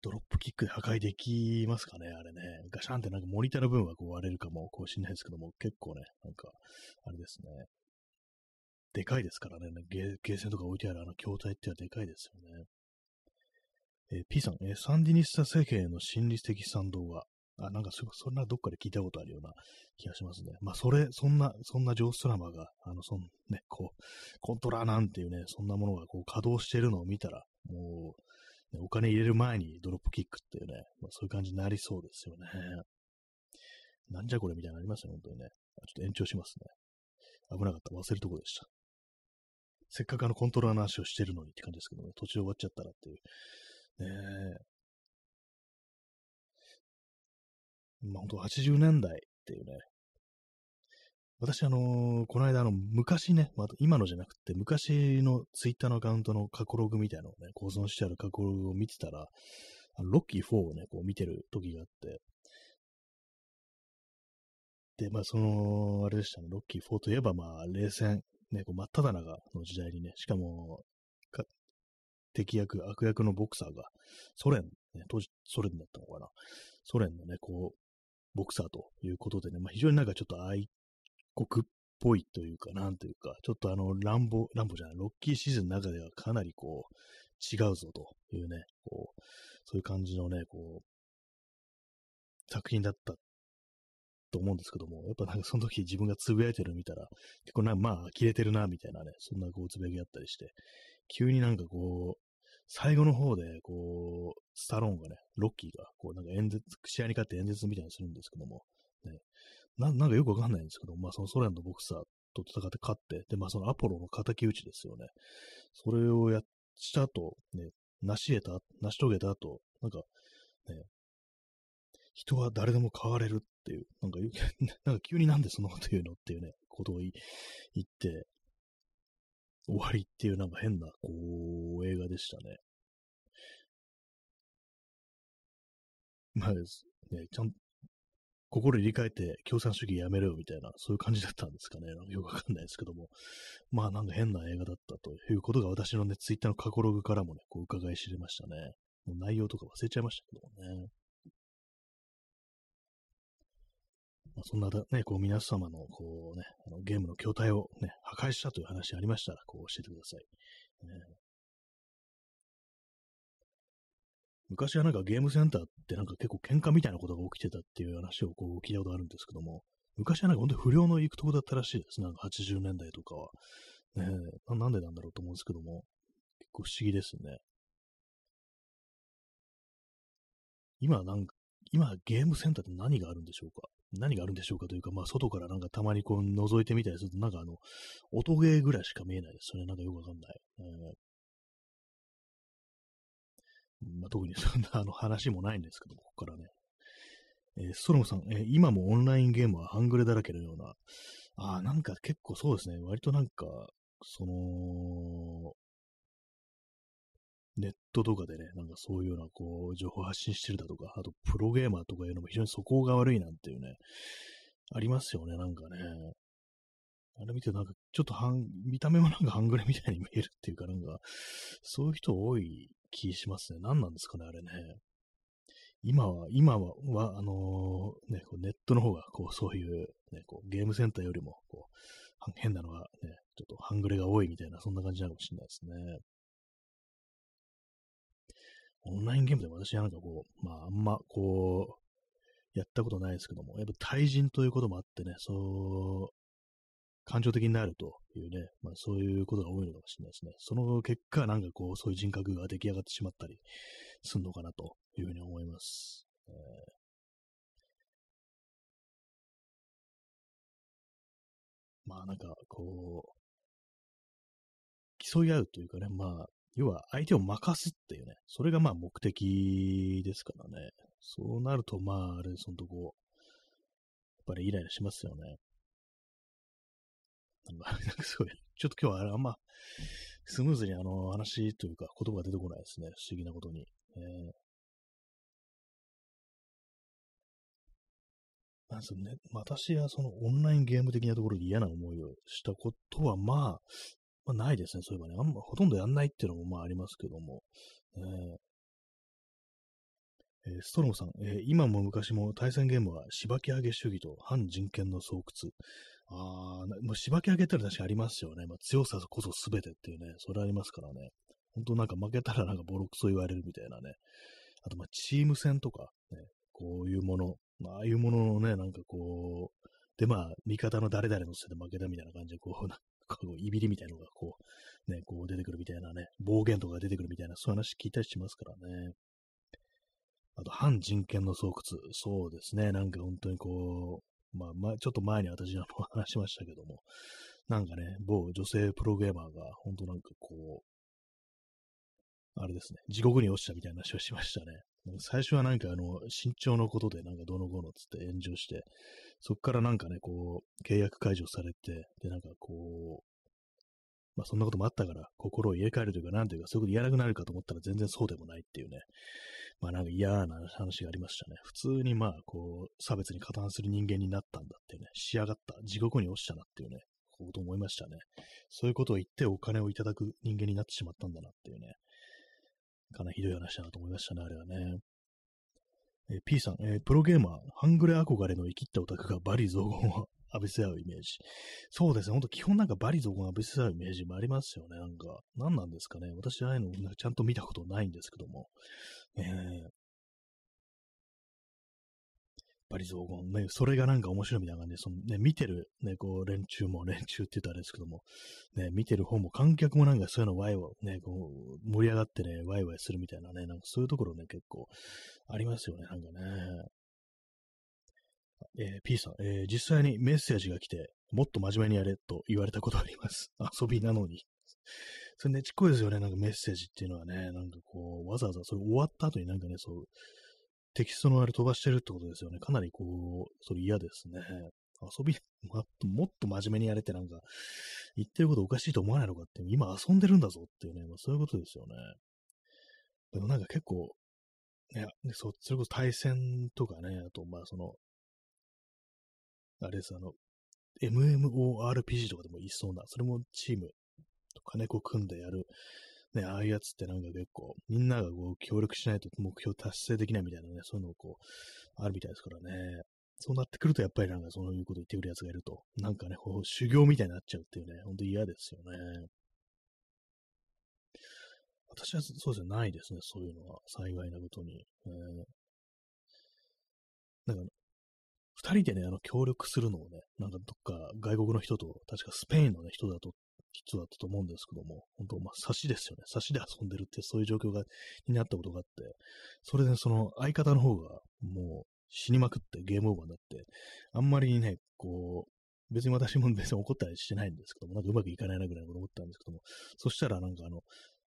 ドロップキックで破壊できますかね、あれね。ガシャンってなんかモニターの分はこう割れるかもこうしれないですけども、結構ね、なんか、あれですね。でかいですからね、ゲーセンとか置いてある筐体ってはでかいですよね。P さん、サンディニスタ政権への心理的賛同が、あ、なんかそんなどっかで聞いたことあるような気がしますね。まあ、そんなジョー・ストラマーが、ね、こう、コントラなんていうね、そんなものがこう稼働しているのを見たら、もう、お金入れる前にドロップキックっていうね、まあ、そういう感じになりそうですよね。なんじゃこれみたいになりますよ、本当にね。ちょっと延長しますね。危なかった。忘れるとこでした。せっかくコントローラーの話をしてるのにって感じですけどね、途中終わっちゃったらっていう。ねえ。まあ、ほんと80年代っていうね。私、この間、昔ね、まあ、今のじゃなくて、昔のツイッターのアカウントの過去ログみたいなのをね、保存してある過去ログを見てたら、ロッキー4をね、こう見てる時があって、で、まあ、あれでしたね、ロッキー4といえば、まあ、冷戦、ね、こう真っ只中の時代にね、しかも、悪役のボクサーが、ソ連、ね、当時ソ連だったのかな、ソ連のね、こう、ボクサーということでね、まあ、非常になんかちょっと国っぽいというか、なんというか、ちょっと乱暴じゃない、ロッキーシーズンの中ではかなりこう、違うぞというね、こう、そういう感じのね、こう、作品だったと思うんですけども、やっぱなんかその時自分がつぶやいてるの見たら、結構まあ、呆れてるな、みたいなね、そんなこう、つぶやきがあったりして、急になんかこう、最後の方で、こう、スタローンがね、ロッキーが、こう、なんか試合に勝って演説みたいにするんですけども、ね、なんかよくわかんないんですけど、まあそのソ連のボクサーと戦って勝って、で、まあそのアポロの敵討ちですよね。それをした後、ね、成し遂げた後、なんか、ね、人は誰でも変われるっていう、なんか急になんでそんなこと言うのっていうね、ことを言って、終わりっていうなんか変な、こう、映画でしたね。まあ、ね、心入れ替えて共産主義やめろよみたいな、そういう感じだったんですかね。なんかよくわかんないですけども。まあなんか変な映画だったということが私のね、ツイッターの過去ログからもね、こう伺い知れましたね。もう内容とか忘れちゃいましたけどもね。まあ、そんなね、こう皆様のこうね、ゲームの筐体をね、破壊したという話ありましたら、こう教えてください。昔はなんかゲームセンターってなんか結構喧嘩みたいなことが起きてたっていう話をこう聞いたことあるんですけども、昔はなんか本当に不良の行くとこだったらしいです。なんか80年代とかは。ねえ、なんでなんだろうと思うんですけども、結構不思議ですね。今ゲームセンターって何があるんでしょうか。何があるんでしょうかというか、まあ外からなんかたまにこう覗いてみたりすると、なんか音ゲーぐらいしか見えないですよね。なんかよくわかんない。まあ、特にそんな話もないんですけども、ここからね。ソロムさん、今もオンラインゲームは半グレだらけのような、なんか結構そうですね、割となんか、ネットとかでね、なんかそういうようなこう情報発信してるだとか、あとプロゲーマーとかいうのも非常に素行が悪いなんていうね、ありますよね、なんかね。あれ見てなんかちょっと見た目もなんか半グレみたいに見えるっていうか、なんか、そういう人多い気しますね。何なんですかね、あれね。今はね、ネットの方が、こう、そういう、ね、こうゲームセンターよりも、こう、変なのが、ね、ちょっと半グレが多いみたいな、そんな感じなのかもしれないですね。オンラインゲームでも私はなんかこう、まあ、あんま、こう、やったことないですけども、やっぱ対人ということもあってね、そう、感情的になるというね、まあ、そういうことが多いのかもしれないですね。その結果、なんかこう、そういう人格が出来上がってしまったりするのかなというふうに思います。まあなんかこう、競い合うというかね、まあ、要は相手を任すっていうね、それがまあ目的ですからね。そうなるとまあ、あれ、そのとこ、やっぱりイライラしますよね。なんかすごい、ちょっと今日はあんまスムーズに話というか言葉が出てこないですね。不思議なことに。なんですね、私はそのオンラインゲーム的なところで嫌な思いをしたことは、まあないですね。そういえばね、ほとんどやんないっていうのもまあありますけども。ストロムさん、今も昔も対戦ゲームはしばき上げ主義と反人権の巣窟。もうしばき上げってのは確かありますよね。まあ、強さこそ全てっていうね、それありますからね。本当なんか負けたらなんかボロクソ言われるみたいなね。あとまあチーム戦とか、ね、こういうもの、ああいうもののね、なんかこう、でまあ味方の誰々のせいで負けたみたいな感じで、こう、なんかこういびりみたいなのがこう、ね、こう出てくるみたいなね、暴言とか出てくるみたいな、そういう話聞いたりしますからね。あと、反人権の巣窟。そうですね。なんか本当にこう、まあ、ちょっと前に私は話しましたけども、なんかね、某女性プロゲーマーが、本当なんかこう、あれですね、地獄に落ちたみたいな話をしましたね。最初はなんか身長のことで、なんかどのこのつって炎上して、そこからなんかね、こう、契約解除されて、で、なんかこう、まあそんなこともあったから、心を入れ替えるというか、なんというか、そういうこと嫌なくなるかと思ったら全然そうでもないっていうね。まあなんか嫌な話がありましたね。普通にまあ、こう、差別に加担する人間になったんだっていうね。仕上がった。地獄に落ちたなっていうね。こと思いましたね。そういうことを言ってお金をいただく人間になってしまったんだなっていうね。かなりひどい話だなと思いましたね、あれはね。P さん、プロゲーマー、半グレ憧れの生きったオタクが罵詈雑言を浴びせ合うイメージ。そうですね。ほんと基本なんか罵詈雑言を浴びせ合うイメージもありますよね。なんか、何なんですかね。私はああいうのちゃんと見たことないんですけども。罵詈雑言ね。それがなんか面白いみたいな感じで、そのね、見てる、ね、こう、連中って言ったらあれですけども、ね、見てる方も観客もなんかそういうのワイワイ、ね、こう、盛り上がってね、ワイワイするみたいなね、なんかそういうところね、結構ありますよね、なんかね。P さん、実際にメッセージが来て、もっと真面目にやれと言われたことあります。遊びなのに。それね、ちっこいですよね、なんかメッセージっていうのはね、なんかこう、わざわざそれ終わった後になんかね、そう、テキストのあれ飛ばしてるってことですよね。かなりこう、それ嫌ですね。もっと真面目にやれってなんか、言ってることおかしいと思わないのかって、今遊んでるんだぞっていうね、まあ、そういうことですよね。でもなんか結構、ね、それこそ対戦とかね、あとまあその、あれです、MMORPG とかでもいそうな、それもチームとかね、こう組んでやる。ね、ああいうやつってなんか結構、みんながこう協力しないと目標達成できないみたいなね、そういうのをこう、あるみたいですからね。そうなってくると、やっぱりなんかそういうこと言ってくるやつがいると、なんかね、こう修行みたいになっちゃうっていうね、ほんと嫌ですよね。私はそうじゃないですね、そういうのは、幸いなことに。なんか、2人でね、協力するのをね、なんかどっか外国の人と、確かスペインの、ね、人だったと思うんですけども、本当、まあ、差しですよね。差しで遊んでるって、そういう状況が、になったことがあって、それで、その、相方の方が、もう、死にまくってゲームオーバーになって、あんまりね、こう、別に私も別に怒ったりしてないんですけども、なんかうまくいかないなぐらいのこと思ったんですけども、そしたら、なんか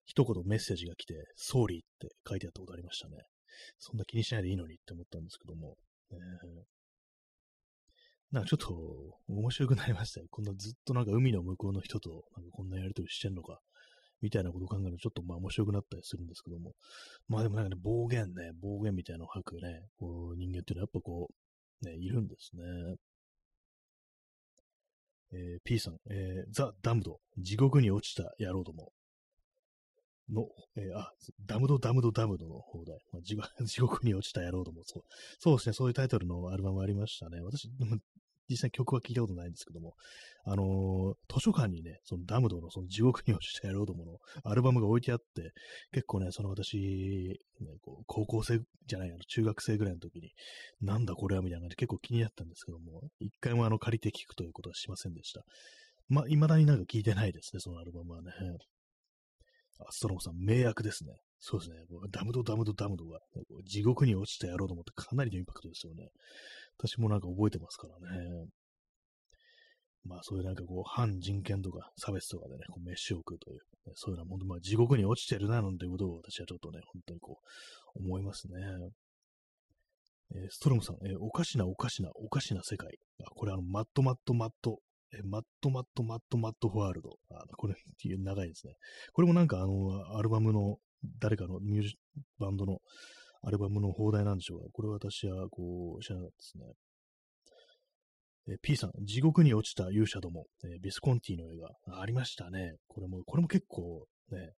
一言メッセージが来て、ソーリーって書いてあったことありましたね。そんな気にしないでいいのにって思ったんですけども、なんかちょっと面白くなりましたよ。こんなずっとなんか海の向こうの人となんかこんなやりとりしてんのか、みたいなことを考えるとちょっとまあ面白くなったりするんですけども。まあでもなんかね、暴言みたいなのを吐くね、こう人間っていうのはやっぱこう、ね、いるんですね。P さん、ザ・ダムド、地獄に落ちた野郎ども。の、ダムドの方だよ、まあ地獄に落ちた野郎ども、そうですね、そういうタイトルのアルバムありましたね。私、実際曲は聴いたことないんですけども、図書館にね、そのダムドのその地獄に落ちた野郎どものアルバムが置いてあって、結構ね、その私、ね、こう高校生じゃない、中学生ぐらいの時に、なんだこれはみたいな感じで結構気になったんですけども、一回も借りて聴くということはしませんでした。まあ、未だになんか聴いてないですね、そのアルバムはね。ストロムさん、名役ですね。そうですね。ダムドが、地獄に落ちた野郎どもってかなりのインパクトですよね。私もなんか覚えてますからね。まあ、そういうなんかこう、反人権とか差別とかでね、こう飯を食うという、ね、そういうのは、まあ、地獄に落ちてるな、なんていうことを私はちょっとね、本当にこう、思いますね。ストロムさん、おかしな世界。あ、これマッド。マッドワールド。あ、これ、長いですね。これもなんか、アルバムの、誰かのミュージックバンドのアルバムの放題なんでしょうが、これは私は、こう、知らなかったですね。P さん、地獄に落ちた勇者ども、ビスコンティの映画。ありましたね。これも結構、ね、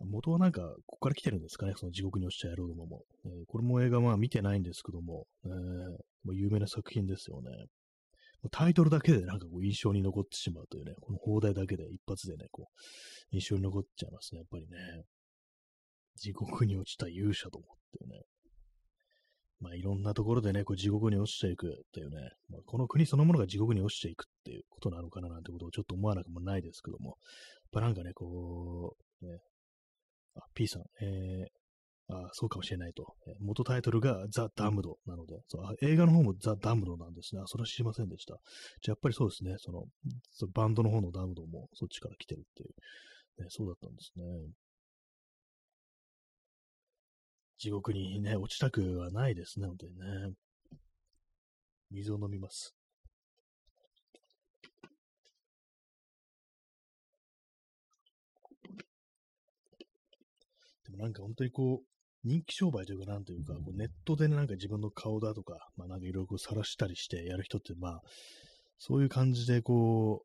元はなんか、ここから来てるんですかね、その地獄に落ちた野郎どもも。これも映画、まあ見てないんですけども、有名な作品ですよね。タイトルだけでなんかこう印象に残ってしまうというね、この放題だけで一発でね、こう、印象に残っちゃいますね、やっぱりね。地獄に落ちた勇者と思ってね。まあいろんなところでね、こう地獄に落ちていくっていうね、まあ、この国そのものが地獄に落ちていくっていうことなのかななんてことをちょっと思わなくもないですけども、やっぱなんかね、こう、ね、あ、P さん、そうかもしれないと。元タイトルがザ・ダムドなので、そう、映画の方もザ・ダムドなんですね。それは知りませんでした。じゃあやっぱりそうですね、そのバンドの方のダムドもそっちから来てるっていう、ね、そうだったんですね。地獄にね、落ちたくはないですね、本当にね。水を飲みます。でもなんか本当にこう、人気商売というか、なんというか、ネットでなんか自分の顔だとか、まあなんかいろいろ晒したりしてやる人って、まあ、そういう感じでこ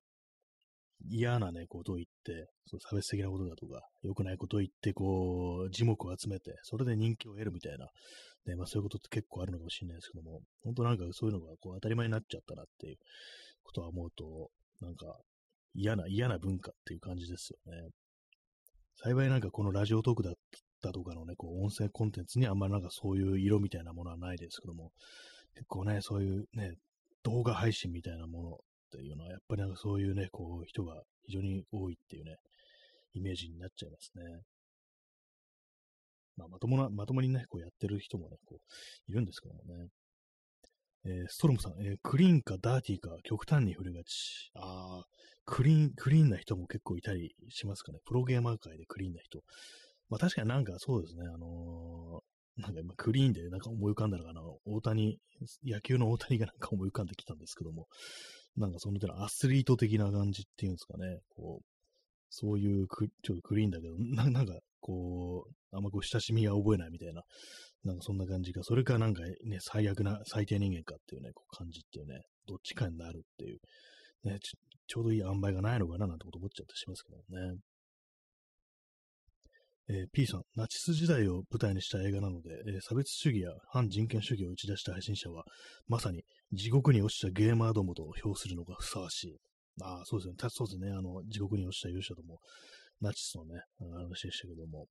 う、嫌なね、ことを言って、そう差別的なことだとか、良くないことを言って、こう、耳目を集めて、それで人気を得るみたいな、ね、まあそういうことって結構あるのかもしれないですけども、本当なんかそういうのがこう当たり前になっちゃったなっていうことは思うと、なんか嫌な文化っていう感じですよね。幸いなんかこのラジオトークだとかのね、こう音声コンテンツにあんまりなんかそういう色みたいなものはないですけども、結構ね、そういうね、動画配信みたいなものっていうのは、やっぱりなんかそういうね、こう人が非常に多いっていうね、イメージになっちゃいますね。まあ、まともにね、こうやってる人もね、こう、いるんですけどもね。ストロムさん、クリーンかダーティーか極端に振りがち。ああ、クリーンな人も結構いたりしますかね。プロゲーマー界でクリーンな人。まあ確かになんかそうですね、なんか今クリーンでなんか思い浮かんだのかな、野球の大谷がなんか思い浮かんできたんですけども、なんかその点のアスリート的な感じっていうんですかね、こう、そういうちょっとクリーンだけど、なんかこう、あんまこう親しみが覚えないみたいな、なんかそんな感じか、それかなんかね、最低人間かっていうね、こう感じっていうね、どっちかになるっていう、ね、ちょうどいい塩梅がないのかななんてこと思っちゃったりしますけどね。P さん、ナチス時代を舞台にした映画なので、差別主義や反人権主義を打ち出した配信者は、まさに地獄に落ちたゲーマーどもと評するのがふさわしい。ああ、そうですよね。そうですね。地獄に落ちた勇者ども、ナチスのね、話でしたけども。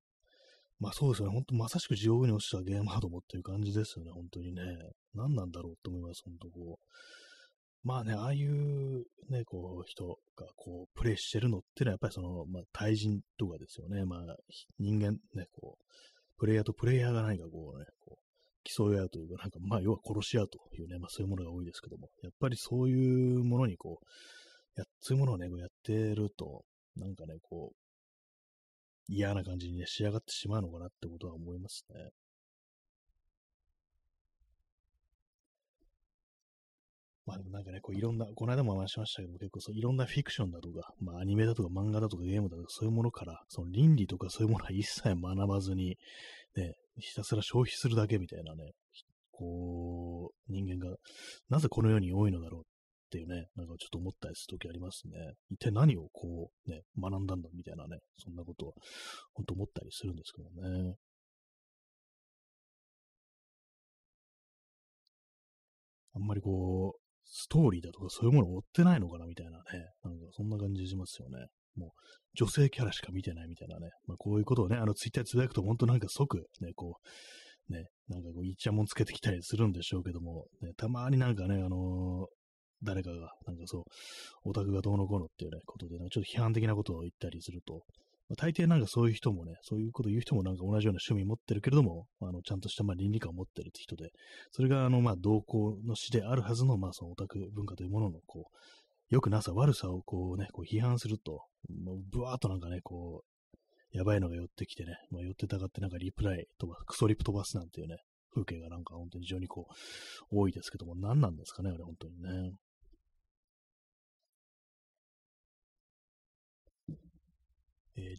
まあそうですよね。ほんとまさしく地獄に落ちたゲーマーどもっていう感じですよね。本当にね。何なんだろうって思います。本当こう。まあね、ああいうね、こう、人がこう、プレイしてるのってのは、やっぱりその、まあ対人とかですよね。まあ人間ね、こう、プレイヤーとプレイヤーが何かこうね、こう、競い合うというか、なんかまあ要は殺し合うというね、まあそういうものが多いですけども。やっぱりそういうものにこう、そういうものをね、やってると、なんかね、こう、嫌な感じにね、仕上がってしまうのかなってことは思いますね。まあでもなんかね、こういろんな、この間も話しましたけども、結構そういろんなフィクションだとか、まあアニメだとか漫画だとかゲームだとかそういうものから、その倫理とかそういうものは一切学ばずに、ね、ひたすら消費するだけみたいなね、こう、人間がなぜこの世に多いのだろう。っていうね、なんかちょっと思ったりするときありますね。一体何をこうね、学んだんだみたいなね、そんなことを本当思ったりするんですけどね。あんまりこう、ストーリーだとかそういうものを追ってないのかなみたいなね、なんかそんな感じしますよね。もう女性キャラしか見てないみたいなね、まあ、こういうことをね、ツイッターでつぶやくと本当なんか即ね、こう、ね、なんかこう、イチャモンつけてきたりするんでしょうけども、ね、たまになんかね、誰かが、なんかそう、オタクがどうのこうのっていうね、ことで、なんかちょっと批判的なことを言ったりすると、まあ、大抵なんかそういう人もね、そういうこと言う人もなんか同じような趣味持ってるけれども、ちゃんとしたまあ倫理観を持ってるって人で、それがまあ同好の師であるはずの、まあそのオタク文化というものの、こう、良くなさ、悪さをこうね、こう批判すると、ブワーっとなんかね、こう、やばいのが寄ってきてね、まあ、寄ってたがってなんかリプライ飛ばす、クソリプ飛ばすなんていうね、風景がなんか本当に非常にこう、多いですけども、何なんですかね、あれ本当にね。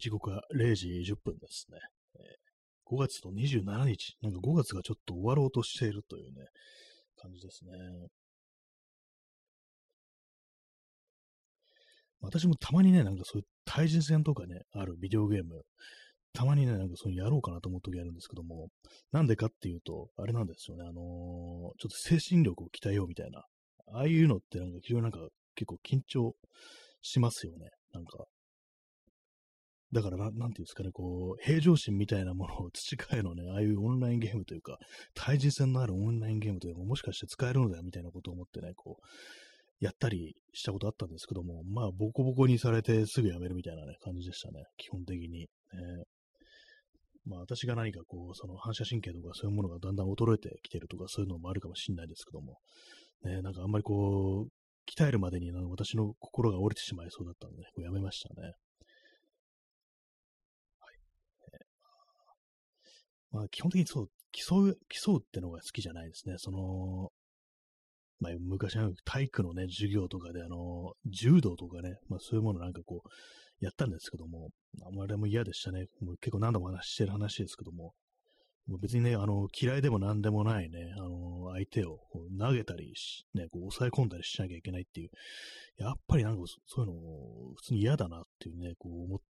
時刻は0時10分ですね。5月の27日、なんか5月がちょっと終わろうとしているというね、感じですね。私もたまにね、なんかそういう対人戦とかね、あるビデオゲーム、たまにね、なんかそういうやろうかなと思うときあるんですけども、なんでかっていうと、あれなんですよね、ちょっと精神力を鍛えようみたいな、ああいうのってなんか非常になんか結構緊張しますよね、なんか。だからなんていうんですかね、こう、平常心みたいなものを培えのね、ああいうオンラインゲームというか、対人戦のあるオンラインゲームというのももしかして使えるのではみたいなことを思ってね、こう、やったりしたことあったんですけども、まあ、ボコボコにされてすぐやめるみたいなね、感じでしたね、基本的に。まあ、私が何かこう、その反射神経とかそういうものがだんだん衰えてきてるとか、そういうのもあるかもしれないですけども、ね、なんかあんまりこう、鍛えるまでに私の心が折れてしまいそうだったんでね、こうやめましたね。まあ、基本的にそう、競うってのが好きじゃないですね。その、まあ、昔は体育のね、授業とかで、柔道とかね、まあ、そういうものなんかこう、やったんですけども、あれも嫌でしたね。もう結構何度も話してる話ですけども、もう別にね、嫌いでも何でもないね、相手をこう投げたりし、ね、こう抑え込んだりしなきゃいけないっていう、やっぱりなんかそういうの、普通に嫌だなっていうね、こう思って、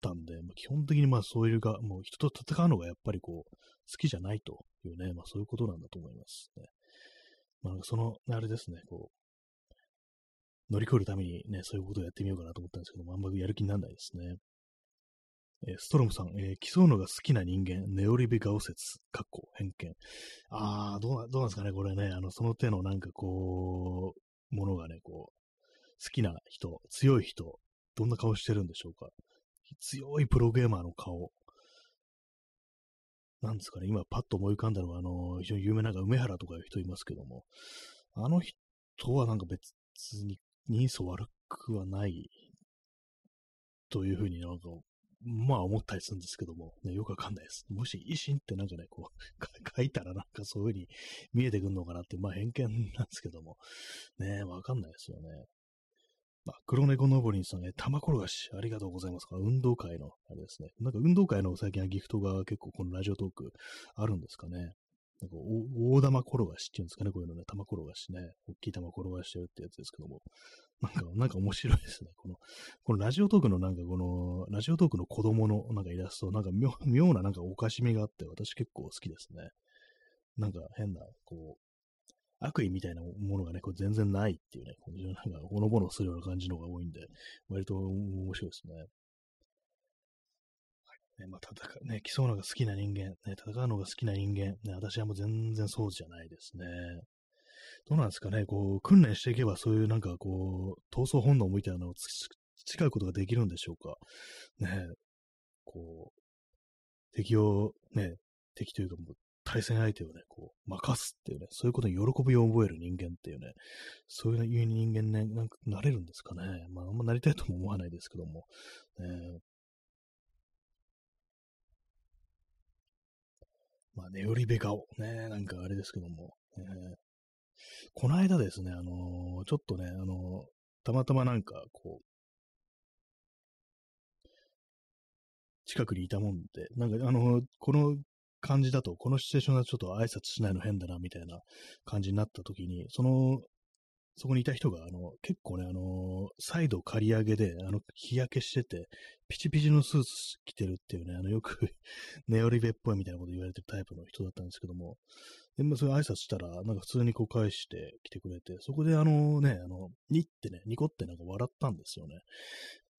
たんで、まあ、基本的にまあそういうが、もう人と戦うのがやっぱりこう、好きじゃないというね、まあそういうことなんだと思いますね。まあその、あれですね、こう、乗り越えるためにね、そういうことをやってみようかなと思ったんですけども、あんまりやる気にならないですね。ストロムさん、競うのが好きな人間、ネオリビガオ説、かっこ偏見。どうなんですかね、これね、その手のなんかこう、ものがね、こう、好きな人、強い人、どんな顔してるんでしょうか。強いプロゲーマーの顔。なんですかね、今パッと思い浮かんだのは、非常に有名な梅原とかいう人いますけども、あの人はなんか別に人相悪くはないというふうになんか、まあ思ったりするんですけども、ね、よくわかんないです。もし維新ってなんかね、こう、書いたらなんかそういうふうに見えてくるのかなって、まあ偏見なんですけども、ね、わかんないですよね。黒猫のぼりんさんね、玉転がし、ありがとうございます。運動会の、あれですね。なんか運動会の最近はギフトが結構このラジオトークあるんですかね。なんか大玉転がしっていうんですかね、こういうのね、玉転がしね、大きい玉転がしちゃうってやつですけども、なんか面白いですね。このラジオトークのなんかこの、ラジオトークの子供のなんかイラスト、なんか妙ななんかおかしみがあって、私結構好きですね。なんか変な、こう、悪意みたいなものがね、こう全然ないっていうね、このなんかほのぼのするような感じのが多いんで、割と面白いですね。まあ、競うのが好きな人間、ね、戦うのが好きな人間、ね、私はもう全然そうじゃないですね。どうなんですかね、こう、訓練していけばそういうなんかこう、闘争本能みたいなのを培うことができるんでしょうか。ね、こう、敵というかもう対戦相手をね、こう、任すっていうね、そういうことに喜びを覚える人間っていうね、そういう人間ね、なんかなれるんですかね。まあ、あんまなりたいとも思わないですけども。まあ、ねよりべ顔。ね、なんかあれですけども。この間ですね、ちょっとね、たまたまなんか、こう、近くにいたもんで、なんか、この感じだと、このシチュエーションがちょっと挨拶しないの変だな、みたいな感じになった時に、そこにいた人が、結構ね、サイド刈り上げで、日焼けしてて、ピチピチのスーツ着てるっていうね、よく、ネオリベっぽいみたいなこと言われてるタイプの人だったんですけども、で、まあ、それ挨拶したら、なんか普通にこう返してきてくれて、そこでニコってなんか笑ったんですよね。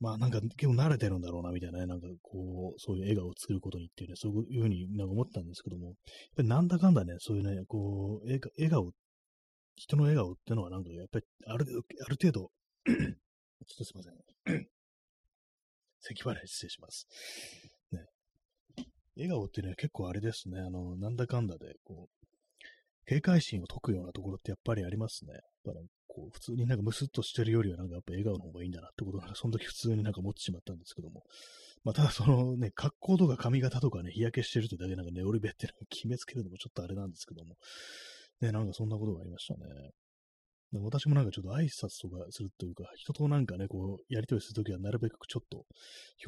まあなんか結構慣れてるんだろうな、みたいなね、なんかこう、そういう笑顔を作ることにっていうね、そういうふうになんか思ったんですけども、やっぱりなんだかんだね、そういうね、こう、笑顔、人の笑顔ってのはなんかやっぱりある程度、ちょっとすいません。咳払い失礼します。ね、笑顔っていうのは結構あれですね。なんだかんだで、こう、警戒心を解くようなところってやっぱりありますね。だからこう普通になんかムスッとしてるよりはなんかやっぱ笑顔の方がいいんだなってことが、その時普通になんか持ってしまったんですけども。まあ、ただそのね、格好とか髪型とかね、日焼けしてるってだけなんかネオリベっていうのを決めつけるのもちょっとあれなんですけども。ね、なんかそんなことがありましたね。で私もなんかちょっと挨拶とかするというか、人となんかね、こう、やりとりするときはなるべくちょっと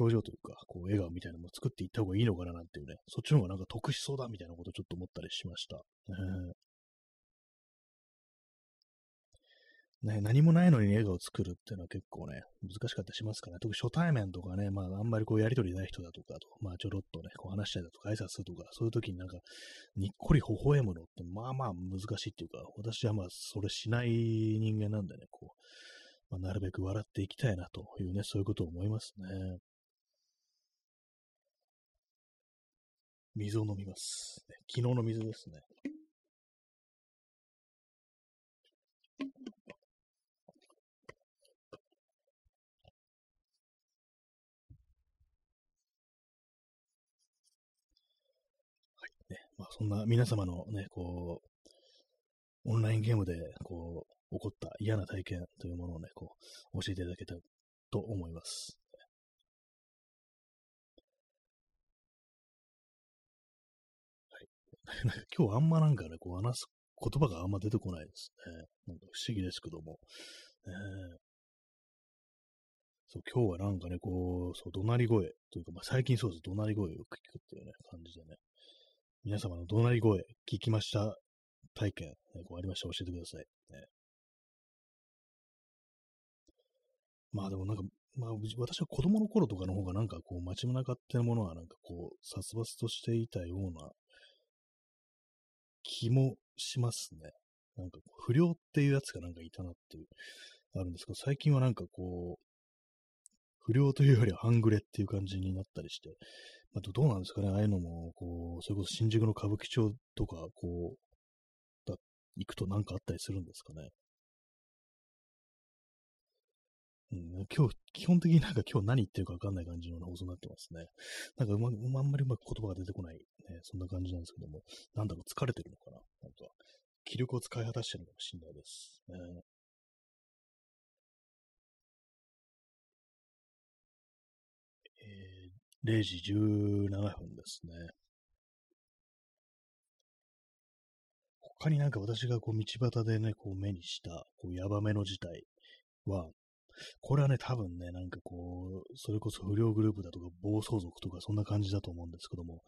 表情というか、こう、笑顔みたいなのも作っていった方がいいのかななんていうね、そっちの方がなんか得しそうだみたいなことをちょっと思ったりしました。ね、何もないのに笑顔を作るっていうのは結構ね、難しかったりしますからね。特に初対面とかね、まああんまりこうやりとりない人だとかと、まあちょろっとね、こう話したりだとか挨拶するとか、そういう時になんかにっこり微笑むのってまあまあ難しいっていうか、私はまあそれしない人間なんでね、こう、まあ、なるべく笑っていきたいなというね、そういうことを思いますね。水を飲みます。昨日の水ですね。そんな皆様のね、こう、オンラインゲームで、こう、起こった嫌な体験というものをね、こう、教えていただけたらと思います。はい。今日あんまなんかね、こう、話す言葉があんま出てこないですね。なんか不思議ですけども。そう今日はなんかね、こう、そう怒鳴り声というか、まあ、最近そうです、怒鳴り声をよく聞くっていうね、感じでね。皆様の怒鳴り声、聞きました体験、こうありましたら教えてください。まあでもなんか、まあ私は子供の頃とかの方がなんかこう街の中っていうものはなんかこう殺伐としていたような気もしますね。なんか不良っていうやつがなんかいたなっていう、あるんですけど、最近はなんかこう、不良というよりは半グレっていう感じになったりして、あとどうなんですかね、ああいうのも、こう、それこそ新宿の歌舞伎町とか、こう、行くとなんかあったりするんですかね。うん、今日、基本的になんか今日何言ってるかわかんない感じの放送になってますね。なんかあんまりうまく言葉が出てこない、ね、そんな感じなんですけども、なんだろう、疲れてるのかな、なんか、気力を使い果たしてるのかもしれないです。0時17分ですね。他になんか私がこう道端でね、こう目にした、こうヤバめの事態は、これはね、多分ね、なんかこう、それこそ不良グループだとか暴走族とかそんな感じだと思うんですけども、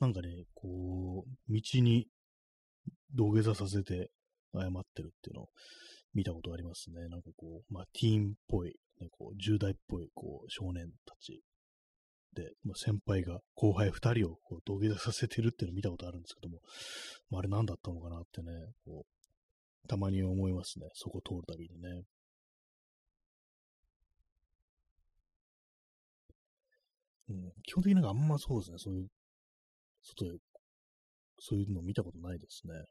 なんかね、こう、道に土下座させて謝ってるっていうのを見たことありますね。なんかこう、まあ、ティーンっぽい、ね、こう10代っぽいこう少年たちで、まあ、先輩が後輩2人をこう土下座させてるっていうのを見たことあるんですけども、まあ、あれ何だったのかなってね、こうたまに思いますね。そこ通るたびにね。うん、基本的になんかあんまそうですね、そういう、外で、そういうの見たことないですね。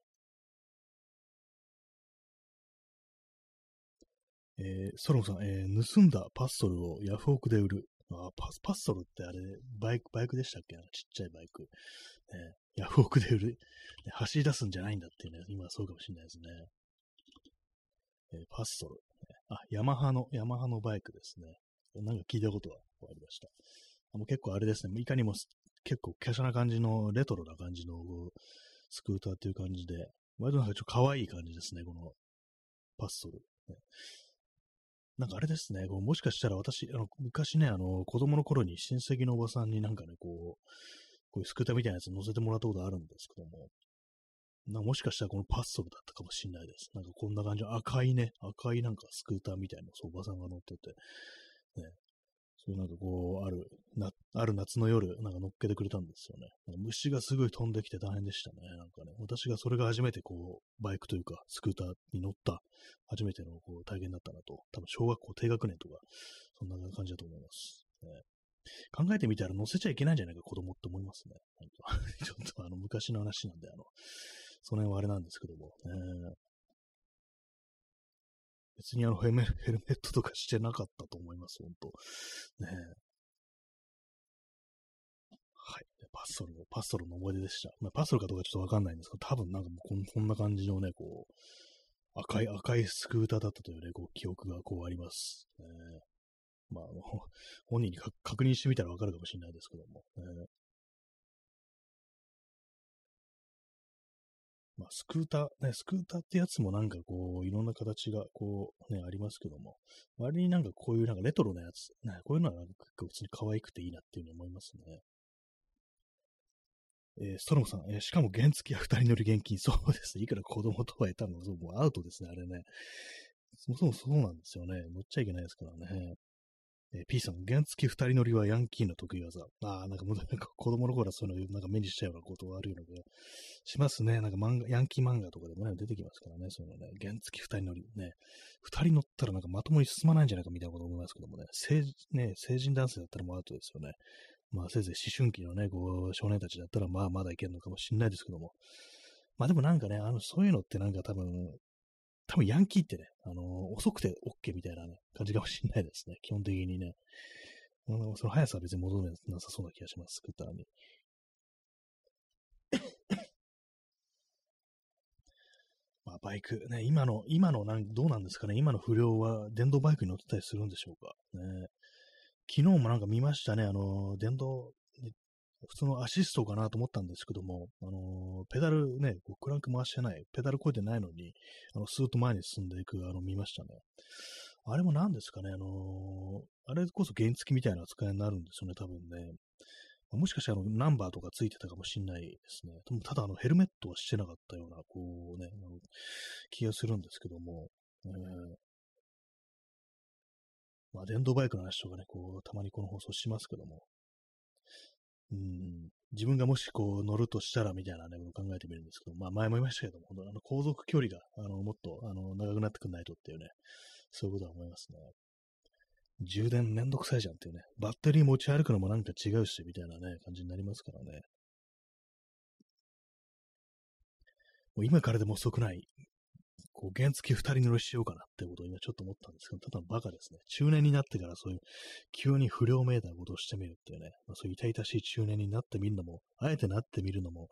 ソロンさん、盗んだパストルをヤフオクで売る。あ、パストルってあれ、バイクでしたっけ？ちっちゃいバイク。ヤフオクで売る。走り出すんじゃないんだっていうね、今そうかもしれないですね。パストル。あ、ヤマハのバイクですね。なんか聞いたことがありました。結構あれですね、いかにも結構華奢な感じのレトロな感じのスクーターっていう感じで、割となんかちょっと可愛い感じですね、このパストル。なんかあれですね、もしかしたら私、昔ね、子供の頃に親戚のおばさんになんかね、こういうスクーターみたいなやつ乗せてもらったことあるんですけども、もしかしたらこのパストルだったかもしれないです。なんかこんな感じの赤いなんかスクーターみたいな、そうおばさんが乗ってて、ね、なんかこう、ある夏の夜、なんか乗っけてくれたんですよね。なんか虫がすごい飛んできて大変でしたね。なんかね、私がそれが初めてこう、バイクというか、スクーターに乗った、初めてのこう体験だったなと。多分小学校低学年とか、そんな感じだと思います。ね、考えてみたら乗せちゃいけないんじゃないか、子供って思いますね。なんかちょっと昔の話なんで、その辺はあれなんですけども。別にヘルメットとかしてなかったと思います、ほんと。ねえ。はい。パストルの思い出でした。まあ、パストルかどうかちょっとわかんないんですけど、多分なんかもうこんな感じのね、こう、赤いスクーターだったというね、こう、記憶がこうあります。ね、まあ、本人に確認してみたらわかるかもしれないですけども。ね、まあ、スクーターってやつもなんかこう、いろんな形がこう、ね、ありますけども、割になんかこういうなんかレトロなやつ、ね、こういうのはなんか普通に可愛くていいなっていうふうに思いますね。ストロムさん、しかも原付は2人乗り現金、そうですね。いくら子供とは言ったのもうアウトですね、あれね。そもそもそうなんですよね。乗っちゃいけないですからね。P さん、原付2人乗りはヤンキーの得意技。なんか子供の頃はそういうのなんか目にしちゃうようなことがあるようなしますね。なんかヤンキー漫画とかでも、ね、出てきますからね、そういうのね。原付2人乗り。ね。2人乗ったらなんかまともに進まないんじゃないかみたいなこと思いますけどもね。成人男性だったらもうアウトですよね。まあせいぜい思春期のね、こう少年たちだったらまあまだいけるのかもしれないですけども。まあでもなんかね、そういうのってなんか多分ヤンキーってね、遅くて OK みたいな、ね、感じかもしれないですね。基本的にね。その速さは別に戻れなさそうな気がします、スクーターに。まあ、バイク、ね、今のどうなんですかね、今の不良は電動バイクに乗ってたりするんでしょうか。ね、昨日もなんか見ましたね、普通のアシストかなと思ったんですけども、ペダルね、こうクランク回してない、ペダルこいてないのに、スーッと前に進んでいく、見ましたね。あれも何ですかね、あれこそ原付みたいな扱いになるんですよね、多分ね。もしかしたらナンバーとかついてたかもしれないですね。ただヘルメットはしてなかったような、こうね、気がするんですけども。まあ、電動バイクの話とかね、こう、たまにこの放送しますけども。うん、自分がもしこう乗るとしたらみたいなね、考えてみるんですけど、まあ前も言いましたけども、航続距離がもっと長くなってくんないとっていうね、そういうことは思いますね。充電めんどくさいじゃんっていうね、バッテリー持ち歩くのもなんか違うしみたいなね、感じになりますからね。もう今からでも遅くない、こう原付2人乗りしようかなってことを今ちょっと思ったんですけど、ただバカですね。中年になってからそういう急に不良めいたことをしてみるっていうね、まあ、そういう痛々しい中年になってみるのも、あえてなってみるのも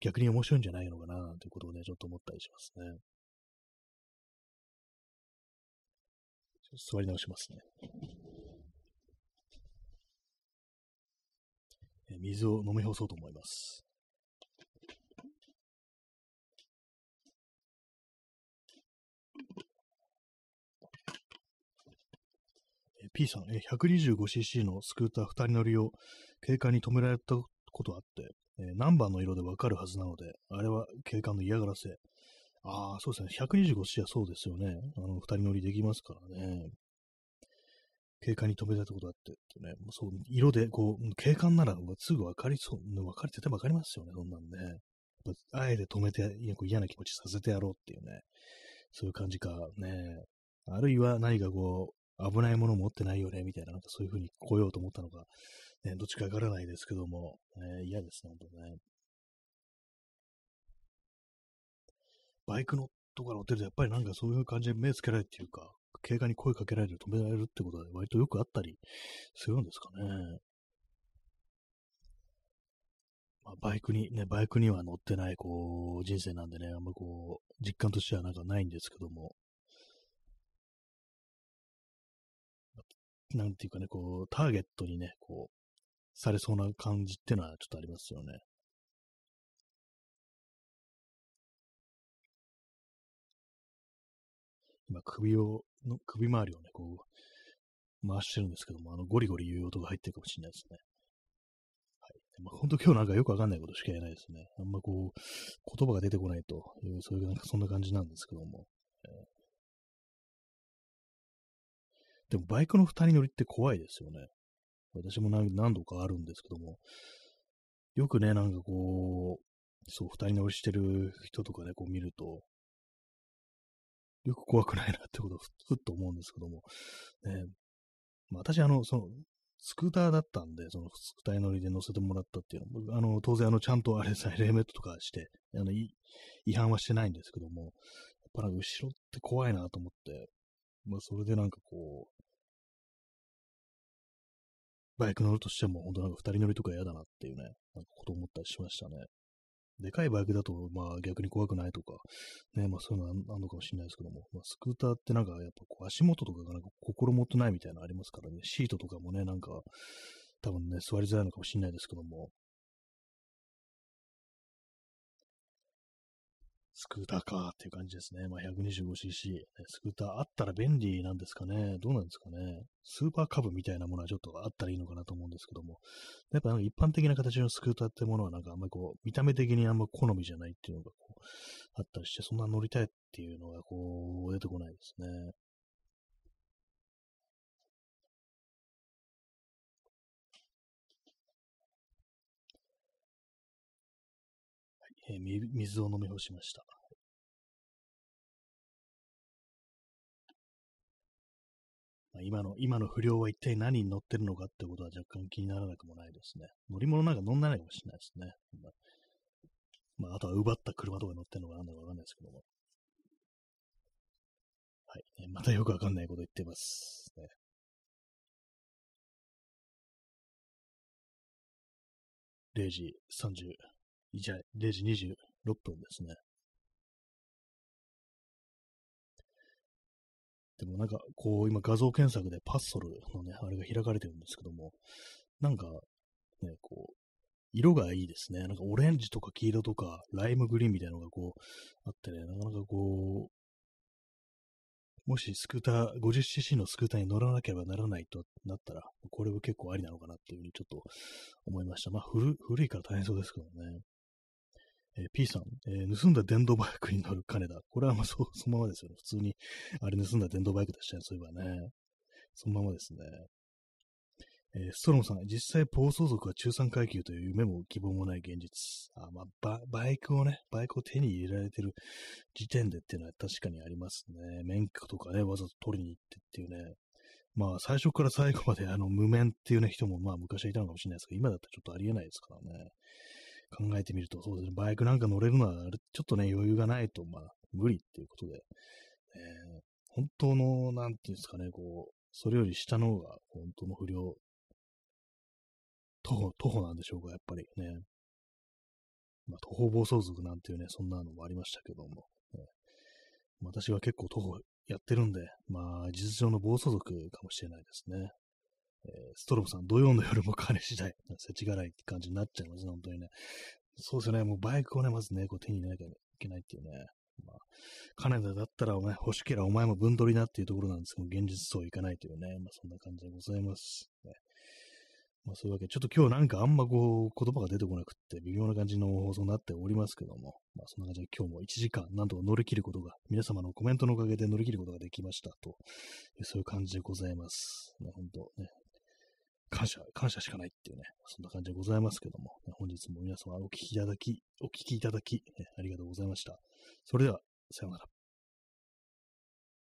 逆に面白いんじゃないのかなということをね、ちょっと思ったりしますね。ちょっと座り直しますね。水を飲み干そうと思います。P さん、125cc のスクーター2人乗りを警官に止められたことあって、ナンバーの色でわかるはずなので、あれは警官の嫌がらせ。ああ、そうですね。125Cはそうですよね。二人乗りできますからね。警官に止めたとこだってね。そう、色で、こう、警官ならすぐわかりそう。わかり、絶対わかりますよね、そんなんで、ね。やっぱあえて止めて、嫌な気持ちさせてやろうっていうね。そういう感じか、ね。あるいは何かこう、危ないもの持ってないよね、みたいな、なんかそういう風に来ようと思ったのか、ね、どっちかわからないですけども、嫌ですね、ほんとね。バイクのとこから乗ってると、やっぱりなんかそういう感じで目つけられるっていうか、警官に声かけられる、止められるってことは割とよくあったりするんですかね。まあ、バイクには乗ってない、こう、人生なんでね、あんまこう、実感としてはなんかないんですけども、なんていうかね、こう、ターゲットにね、こう、されそうな感じってのはちょっとありますよね。今、首周りをね、こう、回してるんですけども、ゴリゴリ言う音が入ってるかもしれないですね。はい。まあ、ほんと今日なんかよくわかんないことしか言えないですね。あんまこう、言葉が出てこないという、そういう、なんかそんな感じなんですけども。でもバイクの二人乗りって怖いですよね。私も何度かあるんですけども、よくね、なんかこう、そう、二人乗りしてる人とかね、こう見ると、よく怖くないなってことをふっと思うんですけども、ね、まあ、私、スクーターだったんで、その二人乗りで乗せてもらったっていうのも、当然、ちゃんとあれですね、ヘルメットとかして、違反はしてないんですけども、やっぱなんか後ろって怖いなと思って、まあ、それでなんかこう、バイク乗るとしても、本当なんか二人乗りとか嫌だなっていうね、なんかこと思ったりしましたね。でかいバイクだと、まあ逆に怖くないとか、ね、まあそういうのあるのかもしれないですけども、まあ、スクーターってなんかやっぱこう足元とかがなんか心もとないみたいなのありますからね、シートとかもね、なんか多分ね、座りづらいのかもしれないですけども、スクーターかっていう感じですね。まあ、125cc。スクーターあったら便利なんですかね。どうなんですかね。スーパーカブみたいなものはちょっとあったらいいのかなと思うんですけども。やっぱなんか一般的な形のスクーターってものはなんかあんまりこう、見た目的にあんま好みじゃないっていうのがこう、あったりして、そんな乗りたいっていうのがこう、出てこないですね。水を飲み干しました。今の不良は一体何に乗ってるのかってことは若干気にならなくもないですね。乗り物なんか乗んないかもしれないですね。まあ、あとは奪った車とか乗ってるのかなんだかわかんないですけども。はい。またよくわかんないこと言ってます、ね。0時30。じゃあ、0時26分ですね。でもなんか、こう、今画像検索でパッソルのね、あれが開かれてるんですけども、なんか、ね、こう、色がいいですね。なんかオレンジとか黄色とか、ライムグリーンみたいなのがこう、あってね、なかなかこう、もしスクーター、50cc のスクーターに乗らなければならないとなったら、これは結構ありなのかなっていうふうにちょっと思いました。まあ、古いから大変そうですけどね。P さん、盗んだ電動バイクに乗る金だ。これはまあそのままですよね。普通に、あれ盗んだ電動バイクでしたね。そういえばね。そのままですね。ストロムさん、実際暴走族は中産階級という夢も希望もない現実。あ、まあ、バイクを手に入れられてる時点でっていうのは確かにありますね。免許とかね、わざと取りに行ってっていうね。まあ、最初から最後まで無免っていうね、人もまあ昔はいたのかもしれないですけど、今だったらちょっとありえないですからね。考えてみると、そうですね、バイクなんか乗れるのは、ちょっとね、余裕がないと、まあ、無理っていうことで、本当の、なんていうんですかね、こう、それより下の方が、本当の不良、徒歩なんでしょうか、やっぱりね。まあ、徒歩暴走族なんていうね、そんなのもありましたけども、私は結構徒歩やってるんで、まあ、事実上の暴走族かもしれないですね。ストロムさん、土曜の夜も金次第、世知辛いって感じになっちゃいますね、本当にね。そうですよね、もうバイクをね、まずね、こう手に入れなきゃいけないっていうね。まあ、金田だったらお前、欲しけりゃお前も分取りなっていうところなんですけど、現実そういかないというね、まあそんな感じでございます、ね。まあ、そういうわけで、ちょっと今日なんかあんまこう言葉が出てこなくって微妙な感じの放送になっておりますけども、まあ、そんな感じで今日も1時間なんとか乗り切ることが、皆様のコメントのおかげで乗り切ることができましたと、そういう感じでございます。ね、本当ね、感謝しかないっていうね、そんな感じでございますけども、本日も皆様お聞きいただき、ね、ありがとうございました。それでは、さようなら。